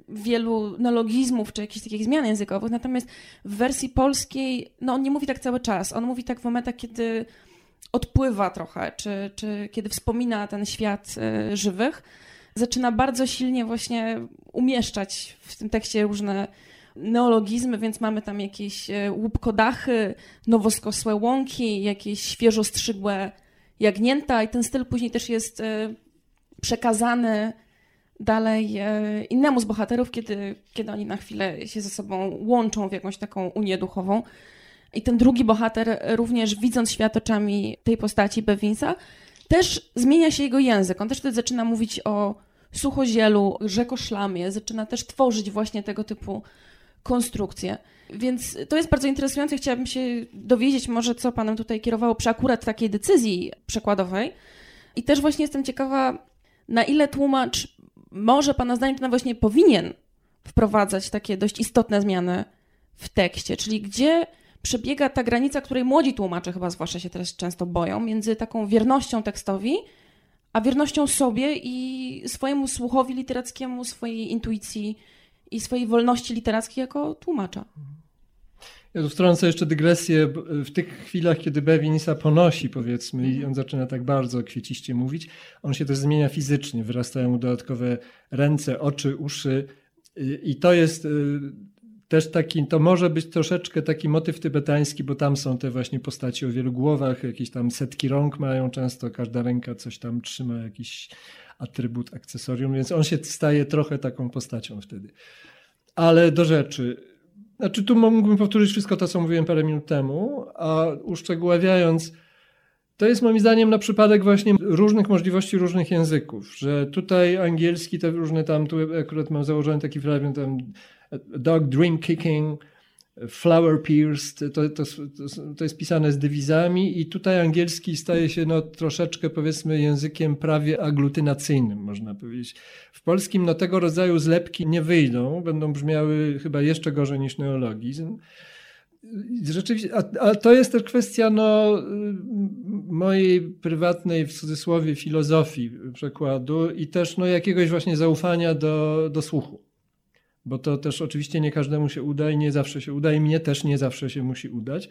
wielu neologizmów czy jakichś takich zmian językowych, natomiast w wersji polskiej no on nie mówi tak cały czas, on mówi tak w momentach, kiedy odpływa trochę, czy, czy kiedy wspomina ten świat żywych. Zaczyna bardzo silnie właśnie umieszczać w tym tekście różne neologizmy, więc mamy tam jakieś łupkodachy, nowoskosłe łąki, jakieś świeżo strzygłe jagnięta i ten styl później też jest przekazany dalej innemu z bohaterów, kiedy, kiedy oni na chwilę się ze sobą łączą w jakąś taką unię duchową. I ten drugi bohater również, widząc świat oczami tej postaci Bevinsa, też zmienia się jego język. On też wtedy zaczyna mówić o suchozielu, rzekoszlamie, zaczyna też tworzyć właśnie tego typu konstrukcje. Więc to jest bardzo interesujące. Chciałabym się dowiedzieć może, co panem tutaj kierowało przy akurat takiej decyzji przekładowej. I też właśnie jestem ciekawa, na ile tłumacz może, pana zdaniem, to właśnie powinien wprowadzać takie dość istotne zmiany w tekście. Czyli gdzie przebiega ta granica, której młodzi tłumacze chyba zwłaszcza się teraz często boją, między taką wiernością tekstowi, a wiernością sobie i swojemu słuchowi literackiemu, swojej intuicji i swojej wolności literackiej jako tłumacza. Ja tu wtrącę jeszcze dygresję. W tych chwilach, kiedy Bevinsa ponosi, powiedzmy, mhm. i on zaczyna tak bardzo kwieciście mówić, on się też zmienia fizycznie, wyrastają mu dodatkowe ręce, oczy, uszy i to jest też taki, to może być troszeczkę taki motyw tybetański, bo tam są te właśnie postaci o wielu głowach, jakieś tam setki rąk mają często, każda ręka coś tam trzyma, jakiś atrybut, akcesorium, więc on się staje trochę taką postacią wtedy. Ale do rzeczy. Znaczy tu mógłbym powtórzyć wszystko to, co mówiłem parę minut temu, a uszczegóławiając, to jest moim zdaniem na przypadek właśnie różnych możliwości różnych języków, że tutaj angielski, te różne tam, tu akurat mam założony taki fragment tam dog dream kicking, flower pierced, to, to, to jest pisane z dewizami i tutaj angielski staje się no troszeczkę powiedzmy językiem prawie aglutynacyjnym, można powiedzieć. W polskim no tego rodzaju zlepki nie wyjdą, będą brzmiały chyba jeszcze gorzej niż neologizm. Rzeczywiście, a, a to jest też kwestia no, mojej prywatnej, w cudzysłowie, filozofii przekładu i też no, jakiegoś właśnie zaufania do, do słuchu. Bo to też oczywiście nie każdemu się uda i nie zawsze się uda i mnie też nie zawsze się musi udać.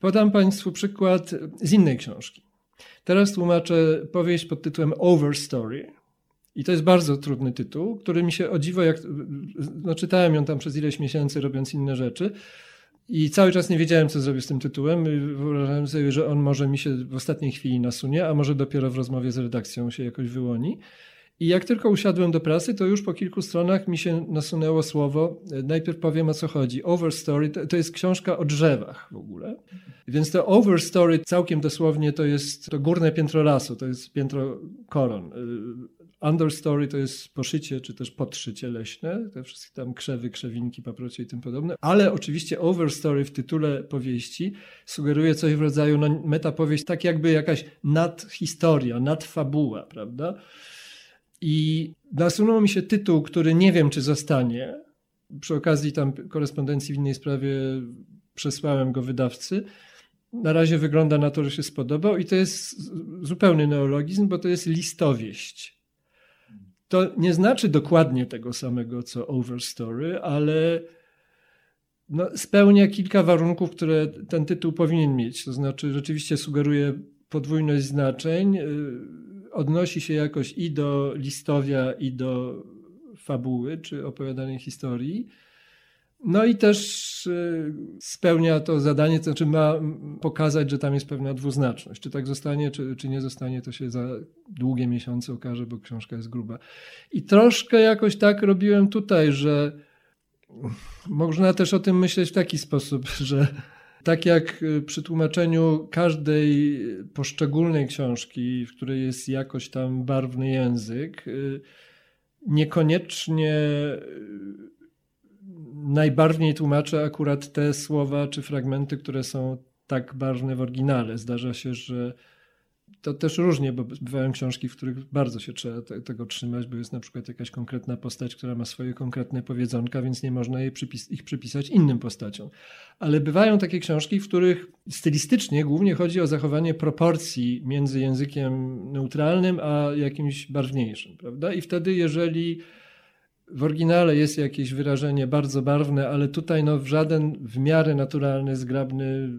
Podam Państwu przykład z innej książki. Teraz tłumaczę powieść pod tytułem Overstory. I to jest bardzo trudny tytuł, który mi się o dziwo, jak, no, czytałem ją tam przez ileś miesięcy robiąc inne rzeczy. I cały czas nie wiedziałem, co zrobię z tym tytułem. Wyobrażałem sobie, że on może mi się w ostatniej chwili nasunie, a może dopiero w rozmowie z redakcją się jakoś wyłoni. I jak tylko usiadłem do pracy, to już po kilku stronach mi się nasunęło słowo. Najpierw powiem, o co chodzi. Overstory to, to jest książka o drzewach w ogóle. Więc to Overstory całkiem dosłownie to jest to górne piętro lasu, to jest piętro koron. Understory to jest poszycie, czy też podszycie leśne, te wszystkie tam krzewy, krzewinki, paprocie i tym podobne. Ale oczywiście Overstory w tytule powieści sugeruje coś w rodzaju no, metapowieść, tak jakby jakaś nadhistoria, nadfabuła, prawda? I nasunął mi się tytuł, który nie wiem, czy zostanie. Przy okazji tam korespondencji w innej sprawie przesłałem go wydawcy. Na razie wygląda na to, że się spodobał i to jest zupełny neologizm, bo to jest listowieść. To nie znaczy dokładnie tego samego, co Overstory, ale no spełnia kilka warunków, które ten tytuł powinien mieć. To znaczy rzeczywiście sugeruje podwójność znaczeń, odnosi się jakoś i do listowia, i do fabuły, czy opowiadanej historii. No i też spełnia to zadanie, to znaczy ma pokazać, że tam jest pewna dwuznaczność. Czy tak zostanie, czy, czy nie zostanie, to się za długie miesiące okaże, bo książka jest gruba. I troszkę jakoś tak robiłem tutaj, że można też o tym myśleć w taki sposób, że tak jak przy tłumaczeniu każdej poszczególnej książki, w której jest jakoś tam barwny język, niekoniecznie najbarwniej tłumaczę akurat te słowa czy fragmenty, które są tak barwne w oryginale. Zdarza się, że to też różnie, bo bywają książki, w których bardzo się trzeba te, tego trzymać, bo jest na przykład jakaś konkretna postać, która ma swoje konkretne powiedzonka, więc nie można jej przypis- ich przypisać innym postaciom. Ale bywają takie książki, w których stylistycznie głównie chodzi o zachowanie proporcji między językiem neutralnym a jakimś barwniejszym, prawda? I wtedy, jeżeli w oryginale jest jakieś wyrażenie bardzo barwne, ale tutaj no w żaden w miarę naturalny, zgrabny,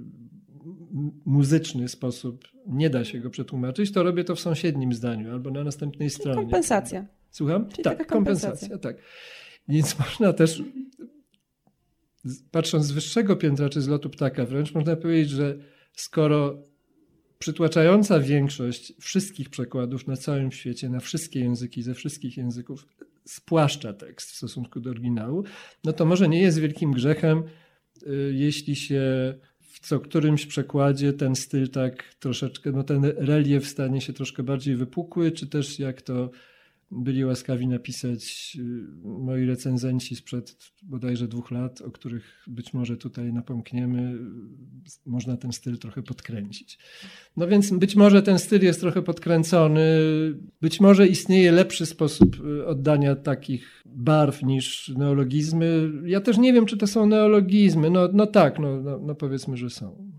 muzyczny sposób nie da się go przetłumaczyć, to robię to w sąsiednim zdaniu albo na następnej Czyli stronie. Kompensacja. Słucham? Czyli tak, kompensacja. kompensacja, tak. Więc można też, patrząc z wyższego piętra czy z lotu ptaka wręcz, można powiedzieć, że skoro przytłaczająca większość wszystkich przekładów na całym świecie, na wszystkie języki, ze wszystkich języków, spłaszcza tekst w stosunku do oryginału, no to może nie jest wielkim grzechem, jeśli się w co którymś przekładzie ten styl tak troszeczkę, no ten relief stanie się troszkę bardziej wypukły, czy też jak to byli łaskawi napisać moi recenzenci sprzed bodajże dwóch lat, o których być może tutaj napomkniemy, można ten styl trochę podkręcić. No więc być może ten styl jest trochę podkręcony, być może istnieje lepszy sposób oddania takich barw niż neologizmy. Ja też nie wiem, czy to są neologizmy. No, no tak, no, no, no powiedzmy, że są.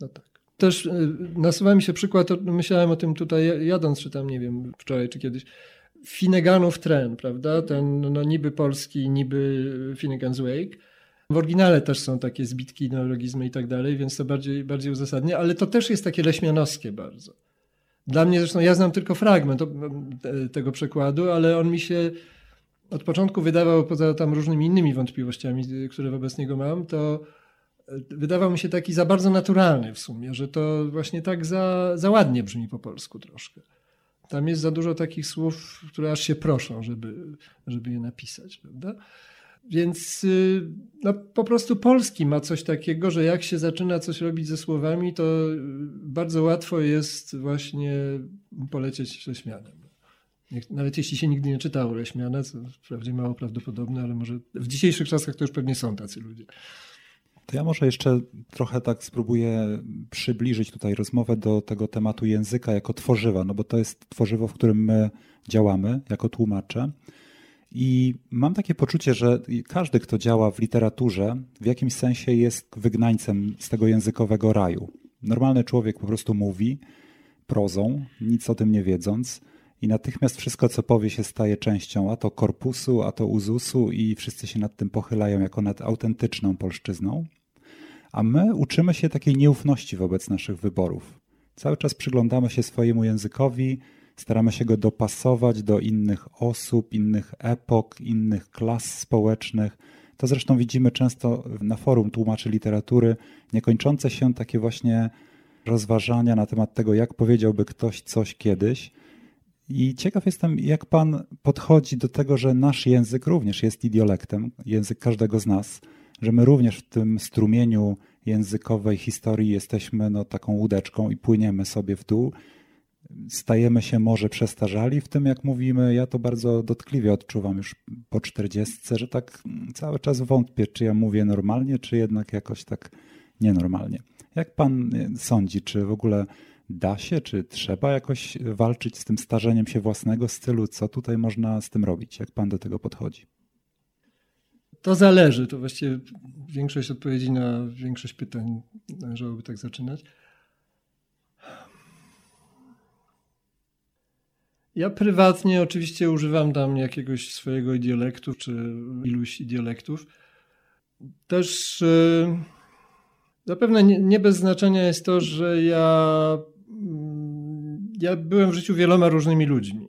No tak. Też nasuwa mi się przykład, myślałem o tym tutaj jadąc, czy tam, nie wiem, wczoraj czy kiedyś, Finneganów tren, prawda? Ten no, niby polski, niby Finnegans Wake. W oryginale też są takie zbitki, neologizmy i tak dalej, więc to bardziej, bardziej uzasadnia, ale to też jest takie leśmianowskie bardzo. Dla mnie zresztą, ja znam tylko fragment tego przekładu, ale on mi się od początku wydawał, poza tam różnymi innymi wątpliwościami, które wobec niego mam, to wydawał mi się taki za bardzo naturalny w sumie, że to właśnie tak za, za ładnie brzmi po polsku troszkę. Tam jest za dużo takich słów, które aż się proszą, żeby, żeby je napisać, prawda? Więc no, po prostu polski ma coś takiego, że jak się zaczyna coś robić ze słowami, to bardzo łatwo jest właśnie polecieć Leśmianem. Nawet jeśli się nigdy nie czytało Leśmiana, co wprawdzie mało prawdopodobne, ale może w dzisiejszych czasach to już pewnie są tacy ludzie. To ja może jeszcze trochę tak spróbuję przybliżyć tutaj rozmowę do tego tematu języka jako tworzywa, no bo to jest tworzywo, w którym my działamy jako tłumacze. I mam takie poczucie, że każdy, kto działa w literaturze, w jakimś sensie jest wygnańcem z tego językowego raju. Normalny człowiek po prostu mówi prozą, nic o tym nie wiedząc, i natychmiast wszystko, co powie, się staje częścią a to korpusu, a to uzusu, i wszyscy się nad tym pochylają jako nad autentyczną polszczyzną. A my uczymy się takiej nieufności wobec naszych wyborów. Cały czas przyglądamy się swojemu językowi, staramy się go dopasować do innych osób, innych epok, innych klas społecznych. To zresztą widzimy często na forum tłumaczy literatury, niekończące się takie właśnie rozważania na temat tego, jak powiedziałby ktoś coś kiedyś. I ciekaw jestem, jak pan podchodzi do tego, że nasz język również jest idiolektem, język każdego z nas, że my również w tym strumieniu językowej historii jesteśmy no, taką łódeczką i płyniemy sobie w dół. Stajemy się może przestarzali w tym, jak mówimy. Ja to bardzo dotkliwie odczuwam już po czterdziestce, że tak cały czas wątpię, czy ja mówię normalnie, czy jednak jakoś tak nienormalnie. Jak pan sądzi, czy w ogóle da się, czy trzeba jakoś walczyć z tym starzeniem się własnego stylu? Co tutaj można z tym robić? Jak pan do tego podchodzi? To zależy. To właściwie większość odpowiedzi na większość pytań, należałoby tak zaczynać. Ja prywatnie oczywiście używam tam jakiegoś swojego idiolektu, czy iluś idiolektów. Też yy, zapewne nie, nie bez znaczenia jest to, że ja, ja byłem w życiu wieloma różnymi ludźmi.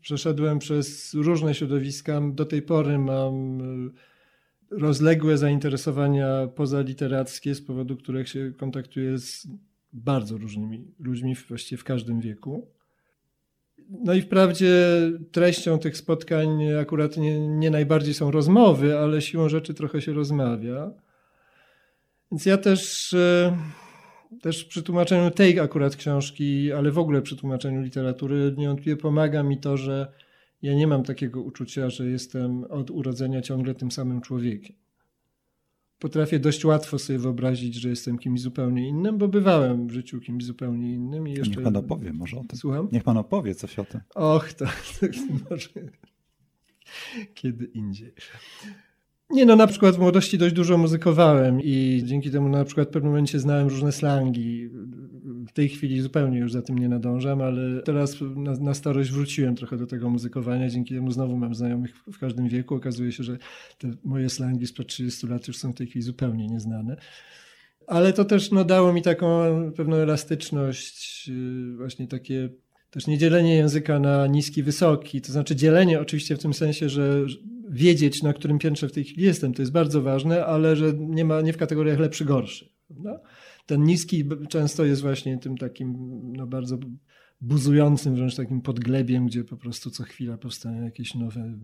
Przeszedłem przez różne środowiska. Do tej pory mam rozległe zainteresowania pozaliterackie, z powodu których się kontaktuję z bardzo różnymi ludźmi, właściwie w każdym wieku. No i wprawdzie treścią tych spotkań akurat nie, nie najbardziej są rozmowy, ale siłą rzeczy trochę się rozmawia. Więc ja też, też przy tłumaczeniu tej akurat książki, ale w ogóle przy tłumaczeniu literatury niewątpliwie pomaga mi to, że ja nie mam takiego uczucia, że jestem od urodzenia ciągle tym samym człowiekiem. Potrafię dość łatwo sobie wyobrazić, że jestem kimś zupełnie innym, bo bywałem w życiu kimś zupełnie innym. I jeszcze... Niech pan opowie może o tym. Słucham? Niech pan opowie coś o tym. Och, to, to może kiedy indziej. Nie no, na przykład w młodości dość dużo muzykowałem i dzięki temu na przykład w pewnym momencie znałem różne slangi. W tej chwili zupełnie już za tym nie nadążam, ale teraz na, na starość wróciłem trochę do tego muzykowania. Dzięki temu znowu mam znajomych w każdym wieku. Okazuje się, że te moje slangi sprzed trzydziestu lat już są w tej chwili zupełnie nieznane. Ale to też no, dało mi taką pewną elastyczność, właśnie takie też niedzielenie języka na niski, wysoki. To znaczy dzielenie oczywiście w tym sensie, że wiedzieć, na którym piętrze w tej chwili jestem, to jest bardzo ważne, ale że nie ma, nie w kategoriach lepszy, gorszy. Prawda? Ten niski często jest właśnie tym takim no, bardzo buzującym, wręcz takim podglebiem, gdzie po prostu co chwila powstają jakieś nowe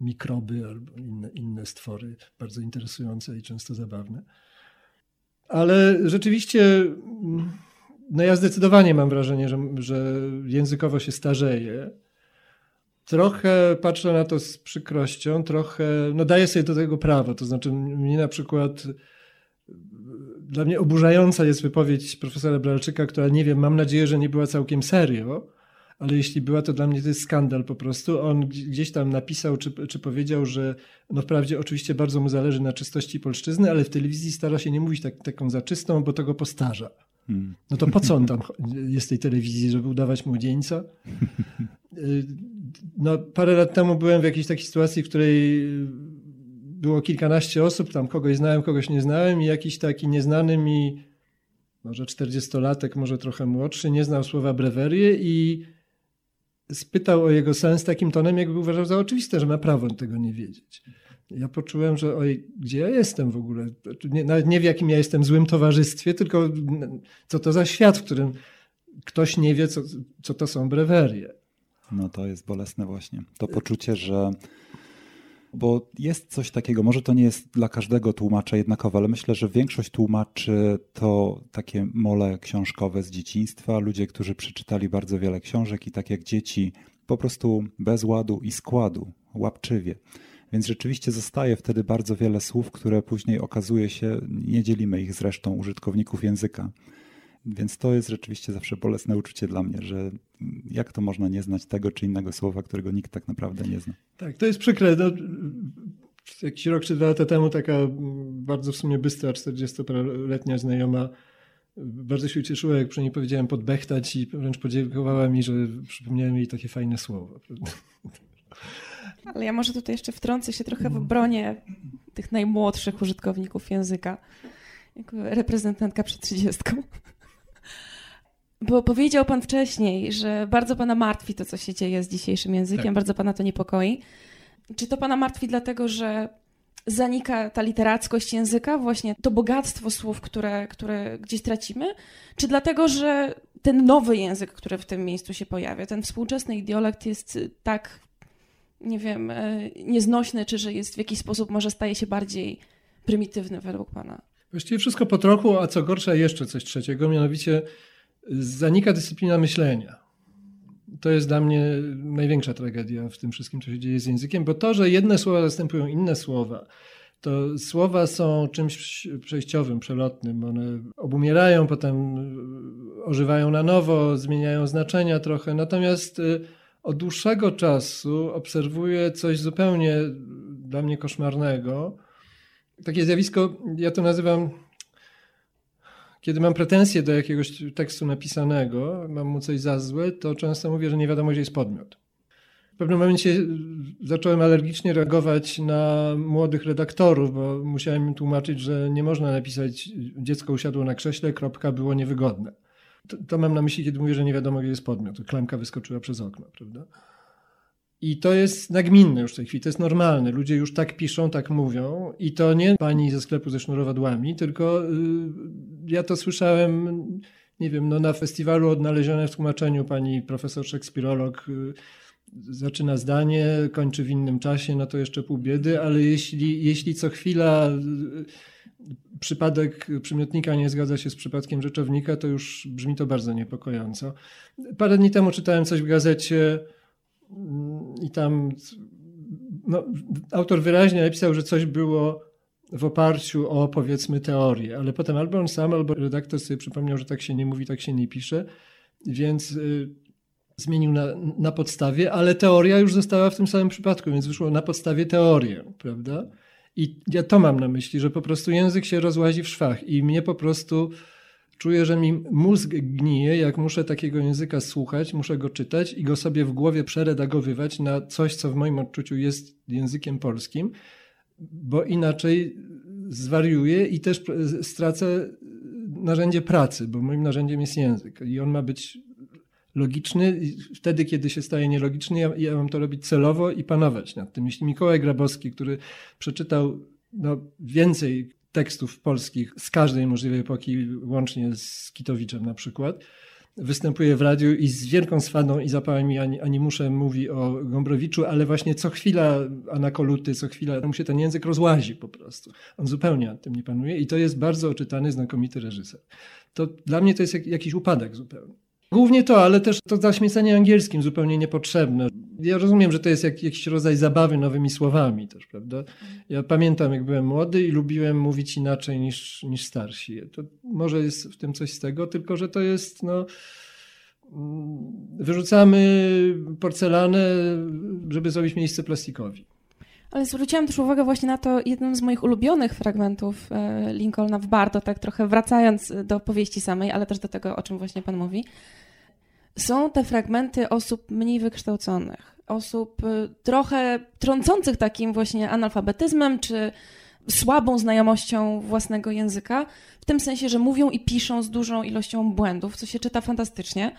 mikroby albo inne, inne stwory, bardzo interesujące i często zabawne. Ale rzeczywiście no ja zdecydowanie mam wrażenie, że, że językowo się starzeję. Trochę patrzę na to z przykrością, trochę no daję sobie do tego prawo. To znaczy mnie na przykład... Dla mnie oburzająca jest wypowiedź profesora Bralczyka, która nie wiem, mam nadzieję, że nie była całkiem serio, ale jeśli była, to dla mnie to jest skandal po prostu. On gdzieś tam napisał czy, czy powiedział, że no wprawdzie oczywiście bardzo mu zależy na czystości polszczyzny, ale w telewizji stara się nie mówić tak, taką za czystą, bo to go postarza. No to po co on tam jest w tej telewizji, żeby udawać młodzieńca? No parę lat temu byłem w jakiejś takiej sytuacji, w której... Było kilkanaście osób, tam kogoś znałem, kogoś nie znałem i jakiś taki nieznany mi, może czterdziestolatek, może trochę młodszy, nie znał słowa brewerie i spytał o jego sens takim tonem, jakby uważał za oczywiste, że ma prawo tego nie wiedzieć. Ja poczułem, że oj, gdzie ja jestem w ogóle? Nie, nawet nie w jakim ja jestem złym towarzystwie, tylko co to za świat, w którym ktoś nie wie, co, co to są brewerie. No to jest bolesne właśnie. To poczucie, że... Bo jest coś takiego, może to nie jest dla każdego tłumacza jednakowe, ale myślę, że większość tłumaczy to takie mole książkowe z dzieciństwa, ludzie, którzy przeczytali bardzo wiele książek i tak jak dzieci, po prostu bez ładu i składu, łapczywie. Więc rzeczywiście zostaje wtedy bardzo wiele słów, które później okazuje się, nie dzielimy ich z resztą użytkowników języka. Więc to jest rzeczywiście zawsze bolesne uczucie dla mnie, że jak to można nie znać tego czy innego słowa, którego nikt tak naprawdę nie zna. Tak, to jest przykre. No, jakiś rok czy dwa lata temu taka bardzo w sumie bystra czterdziestoparoletnia znajoma bardzo się ucieszyła, jak przy niej powiedziałem podbechtać i wręcz podziękowała mi, że przypomniałem jej takie fajne słowa. Ale ja może tutaj jeszcze wtrącę się trochę w obronie tych najmłodszych użytkowników języka. Jakby reprezentantka przed trzydziestką. Bo powiedział pan wcześniej, że bardzo pana martwi to, co się dzieje z dzisiejszym językiem, tak. Bardzo pana to niepokoi. Czy to pana martwi dlatego, że zanika ta literackość języka, właśnie to bogactwo słów, które, które gdzieś tracimy? Czy dlatego, że ten nowy język, który w tym miejscu się pojawia, ten współczesny idiolekt jest tak, nie wiem, nieznośny, czy że jest w jakiś sposób, może staje się bardziej prymitywny według pana? Właściwie wszystko po trochu, a co gorsza jeszcze coś trzeciego, mianowicie zanika dyscyplina myślenia. To jest dla mnie największa tragedia w tym wszystkim, co się dzieje z językiem, bo to, że jedne słowa zastępują inne słowa, to słowa są czymś przejściowym, przelotnym. One obumierają, potem ożywają na nowo, zmieniają znaczenia trochę. Natomiast od dłuższego czasu obserwuję coś zupełnie dla mnie koszmarnego. Takie zjawisko, ja to nazywam, kiedy mam pretensje do jakiegoś tekstu napisanego, mam mu coś za złe, to często mówię, że nie wiadomo, gdzie jest podmiot. W pewnym momencie zacząłem alergicznie reagować na młodych redaktorów, bo musiałem im tłumaczyć, że nie można napisać dziecko usiadło na krześle, kropka, było niewygodne. To, to mam na myśli, kiedy mówię, że nie wiadomo, gdzie jest podmiot. Klamka wyskoczyła przez okno, prawda? I to jest nagminne już w tej chwili, to jest normalne. Ludzie już tak piszą, tak mówią i to nie pani ze sklepu ze sznurowadłami, tylko y, ja to słyszałem, nie wiem, no na festiwalu odnalezione w tłumaczeniu pani profesor szekspirolog y, zaczyna zdanie, kończy w innym czasie, no to jeszcze pół biedy, ale jeśli, jeśli co chwila y, przypadek przymiotnika nie zgadza się z przypadkiem rzeczownika, to już brzmi to bardzo niepokojąco. Parę dni temu czytałem coś w gazecie, i tam no, autor wyraźnie napisał, że coś było w oparciu o, powiedzmy, teorię, ale potem albo on sam, albo redaktor sobie przypomniał, że tak się nie mówi, tak się nie pisze, więc y, zmienił na, na podstawie, ale teoria już została w tym samym przypadku, więc wyszło na podstawie teorię, prawda? I ja to mam na myśli, że po prostu język się rozłazi w szwach i mnie po prostu... Czuję, że mi mózg gnije, jak muszę takiego języka słuchać, muszę go czytać i go sobie w głowie przeredagowywać na coś, co w moim odczuciu jest językiem polskim, bo inaczej zwariuję i też stracę narzędzie pracy, bo moim narzędziem jest język i on ma być logiczny i wtedy, kiedy się staje nielogiczny, ja, ja mam to robić celowo i panować nad tym. Jeśli Mikołaj Grabowski, który przeczytał no, więcej tekstów polskich z każdej możliwej epoki, łącznie z Kitowiczem na przykład. Występuje w radiu i z wielką swadą i zapałem i animuszem mówi o Gombrowiczu, ale właśnie co chwila Anna Kołyszka, co chwila mu się ten język rozłazi po prostu. On zupełnie nad tym nie panuje i to jest bardzo oczytany, znakomity reżyser. To dla mnie to jest jak, jakiś upadek zupełnie. Głównie to, ale też to zaśmiecenie angielskim zupełnie niepotrzebne. Ja rozumiem, że to jest jak, jakiś rodzaj zabawy nowymi słowami też, prawda? Ja pamiętam, jak byłem młody i lubiłem mówić inaczej niż, niż starsi. To może jest w tym coś z tego, tylko że to jest, no... Wyrzucamy porcelanę, żeby zrobić miejsce plastikowi. Ale zwróciłam też uwagę właśnie na to, jednym z moich ulubionych fragmentów Lincolna w Bardo, tak trochę wracając do powieści samej, ale też do tego, o czym właśnie pan mówi. Są te fragmenty osób mniej wykształconych, osób trochę trącących takim właśnie analfabetyzmem czy słabą znajomością własnego języka, w tym sensie, że mówią i piszą z dużą ilością błędów, co się czyta fantastycznie.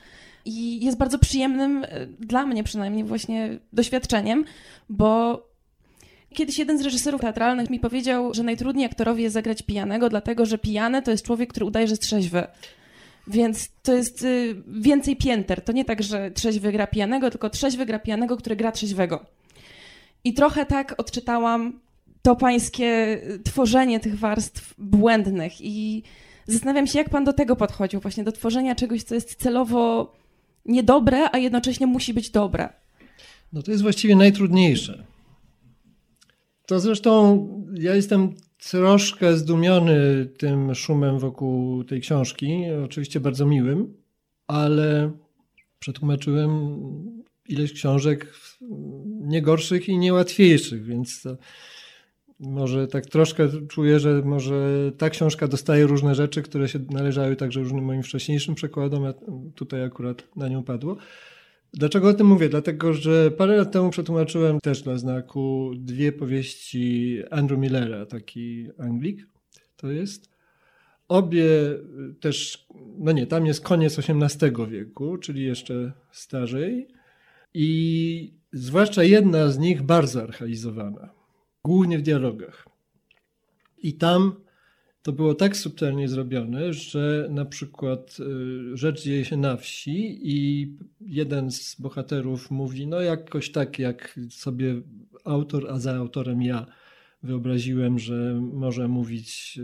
I jest bardzo przyjemnym, dla mnie przynajmniej, właśnie doświadczeniem, bo... Kiedyś jeden z reżyserów teatralnych mi powiedział, że najtrudniej aktorowi jest zagrać pijanego, dlatego że pijany to jest człowiek, który udaje, że jest trzeźwy. Więc to jest więcej pięter. To nie tak, że trzeźwy gra pijanego, tylko trzeźwy gra pijanego, który gra trzeźwego. I trochę tak odczytałam to pańskie tworzenie tych warstw błędnych. I zastanawiam się, jak pan do tego podchodził, właśnie do tworzenia czegoś, co jest celowo niedobre, a jednocześnie musi być dobre. No to jest właściwie najtrudniejsze. To zresztą ja jestem troszkę zdumiony tym szumem wokół tej książki, oczywiście bardzo miłym, ale przetłumaczyłem ileś książek nie gorszych i nie łatwiejszych, więc to może tak troszkę czuję, że może ta książka dostaje różne rzeczy, które się należały także różnym moim wcześniejszym przekładom, a tutaj akurat na nią padło. Dlaczego o tym mówię? Dlatego, że parę lat temu przetłumaczyłem też dla Znaku dwie powieści Andrew Millera, taki Anglik to jest. Obie też, no nie, tam jest koniec osiemnastego wieku, czyli jeszcze starzej. I zwłaszcza jedna z nich bardzo archaizowana, głównie w dialogach. I tam to było tak subtelnie zrobione, że na przykład rzecz dzieje się na wsi i jeden z bohaterów mówi, no jakoś tak jak sobie autor, a za autorem ja wyobraziłem, że może mówić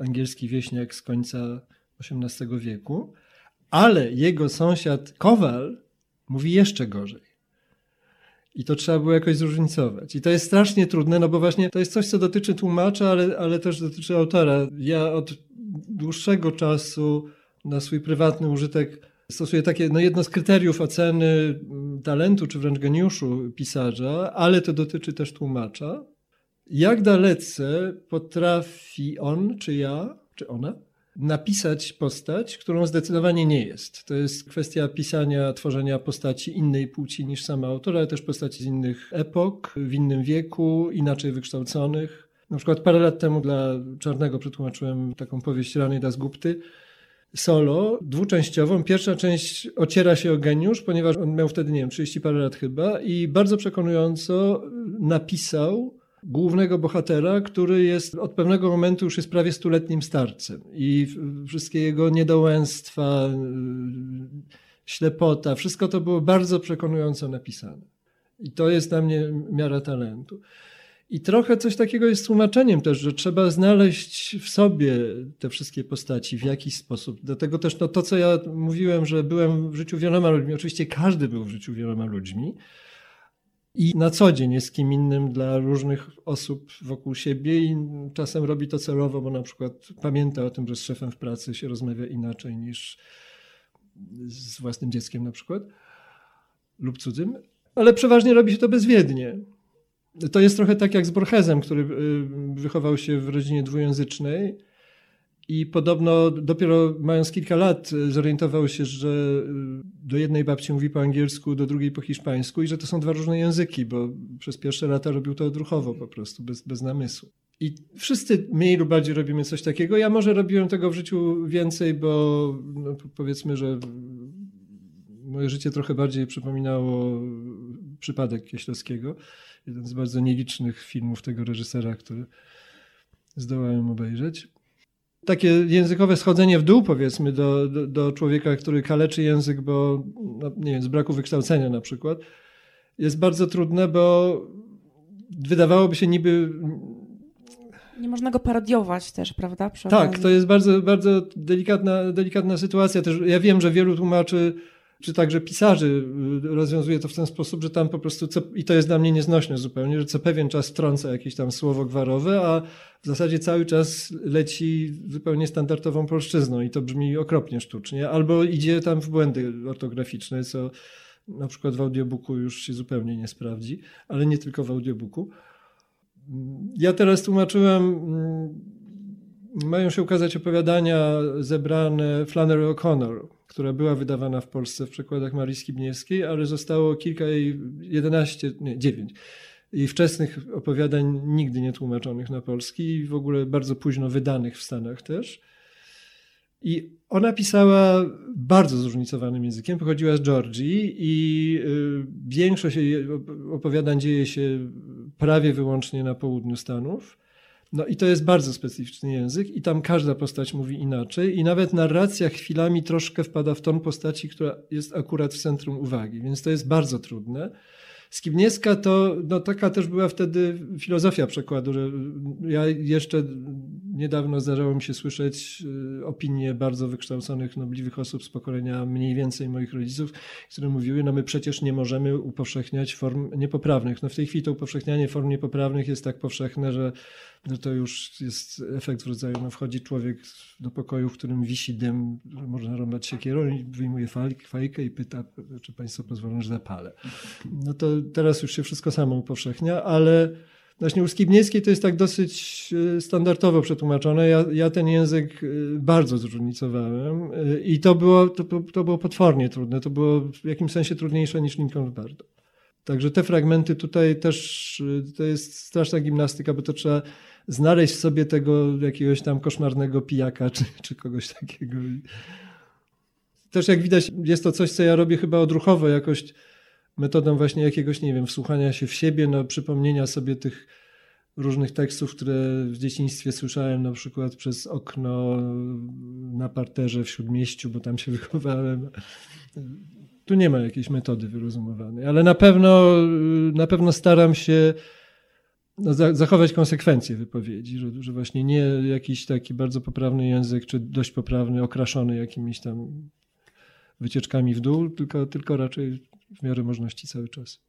angielski wieśniak z końca osiemnastego wieku, ale jego sąsiad Kowal mówi jeszcze gorzej. I to trzeba było jakoś zróżnicować. I to jest strasznie trudne, no bo właśnie to jest coś, co dotyczy tłumacza, ale, ale też dotyczy autora. Ja od dłuższego czasu na swój prywatny użytek stosuję takie, no jedno z kryteriów oceny talentu, czy wręcz geniuszu pisarza, ale to dotyczy też tłumacza. Jak dalece potrafi on, czy ja, czy ona, napisać postać, którą zdecydowanie nie jest. To jest kwestia pisania, tworzenia postaci innej płci niż sama autora, ale też postaci z innych epok, w innym wieku, inaczej wykształconych. Na przykład parę lat temu dla Czarnego przetłumaczyłem taką powieść Rani Dasgupty, solo, dwuczęściową. Pierwsza część ociera się o geniusz, ponieważ on miał wtedy, nie wiem, trzydzieści parę lat chyba i bardzo przekonująco napisał głównego bohatera, który jest od pewnego momentu już jest prawie stuletnim starcem i wszystkie jego niedołęstwa, ślepota, wszystko to było bardzo przekonująco napisane. I to jest dla mnie miara talentu. I trochę coś takiego jest tłumaczeniem też, że trzeba znaleźć w sobie te wszystkie postaci w jakiś sposób. Dlatego też no, to, co ja mówiłem, że byłem w życiu wieloma ludźmi, oczywiście każdy był w życiu wieloma ludźmi, i na co dzień jest kim innym dla różnych osób wokół siebie i czasem robi to celowo, bo na przykład pamięta o tym, że z szefem w pracy się rozmawia inaczej niż z własnym dzieckiem na przykład lub cudzym, ale przeważnie robi się to bezwiednie. To jest trochę tak jak z Borgesem, który wychował się w rodzinie dwujęzycznej i podobno dopiero mając kilka lat zorientował się, że do jednej babci mówi po angielsku, do drugiej po hiszpańsku i że to są dwa różne języki, bo przez pierwsze lata robił to odruchowo po prostu, bez, bez namysłu. I wszyscy mniej lub bardziej robimy coś takiego. Ja może robiłem tego w życiu więcej, bo no, powiedzmy, że moje życie trochę bardziej przypominało przypadek Kieślowskiego. Jeden z bardzo nielicznych filmów tego reżysera, który zdołałem obejrzeć. Takie językowe schodzenie w dół, powiedzmy, do, do, do człowieka, który kaleczy język, bo no, nie wiem, z braku wykształcenia na przykład, jest bardzo trudne, bo wydawałoby się niby... Nie można go parodiować też, prawda? Przy tak, okazji. To jest bardzo, bardzo delikatna, delikatna sytuacja. Też ja wiem, że wielu tłumaczy, czy także pisarzy rozwiązuje to w ten sposób, że tam po prostu, co, i to jest dla mnie nieznośne zupełnie, że co pewien czas wtrąca jakieś tam słowo gwarowe, a w zasadzie cały czas leci zupełnie standardową polszczyzną i to brzmi okropnie sztucznie, albo idzie tam w błędy ortograficzne, co na przykład w audiobooku już się zupełnie nie sprawdzi, ale nie tylko w audiobooku. Ja teraz tłumaczyłem... Mają się ukazać opowiadania zebrane Flannery O'Connor, która była wydawana w Polsce w przekładach Marii Skibniewskiej, ale zostało kilka jej, jedenaście, nie, dziewięć jej wczesnych opowiadań nigdy nie tłumaczonych na polski i w ogóle bardzo późno wydanych w Stanach też. I ona pisała bardzo zróżnicowanym językiem, pochodziła z Georgii i yy, większość jej opowiadań dzieje się prawie wyłącznie na południu Stanów. No i to jest bardzo specyficzny język i tam każda postać mówi inaczej i nawet narracja chwilami troszkę wpada w ton postaci, która jest akurat w centrum uwagi, więc to jest bardzo trudne. Skibniewska to no, taka też była wtedy filozofia przekładu, że ja jeszcze niedawno zdarzało mi się słyszeć opinie bardzo wykształconych, nobliwych osób z pokolenia mniej więcej moich rodziców, które mówiły, no my przecież nie możemy upowszechniać form niepoprawnych. No w tej chwili to upowszechnianie form niepoprawnych jest tak powszechne, że no to już jest efekt w rodzaju, no wchodzi człowiek do pokoju, w którym wisi dym, można rąbać siekierą i wyjmuje fajkę i pyta, czy państwo pozwolą, że zapalę. No to teraz już się wszystko samo upowszechnia, ale właśnie u Skibniewskiej to jest tak dosyć standardowo przetłumaczone. Ja, ja ten język bardzo zróżnicowałem i to było, to, to było potwornie trudne. To było w jakimś sensie trudniejsze niż Lincoln Bardo. Także te fragmenty tutaj też to jest straszna gimnastyka, bo to trzeba znaleźć w sobie tego jakiegoś tam koszmarnego pijaka czy, czy kogoś takiego. Też jak widać jest to coś, co ja robię chyba odruchowo jakoś metodą właśnie jakiegoś, nie wiem, wsłuchania się w siebie, no, przypomnienia sobie tych różnych tekstów, które w dzieciństwie słyszałem na przykład przez okno na parterze w Śródmieściu, bo tam się wychowałem. Tu nie ma jakiejś metody wyrozumowanej, ale na pewno, na pewno staram się no, za, zachować konsekwencje wypowiedzi, że, że właśnie nie jakiś taki bardzo poprawny język, czy dość poprawny, okraszony jakimiś tam wycieczkami w dół, tylko, tylko raczej w miarę możliwości cały czas.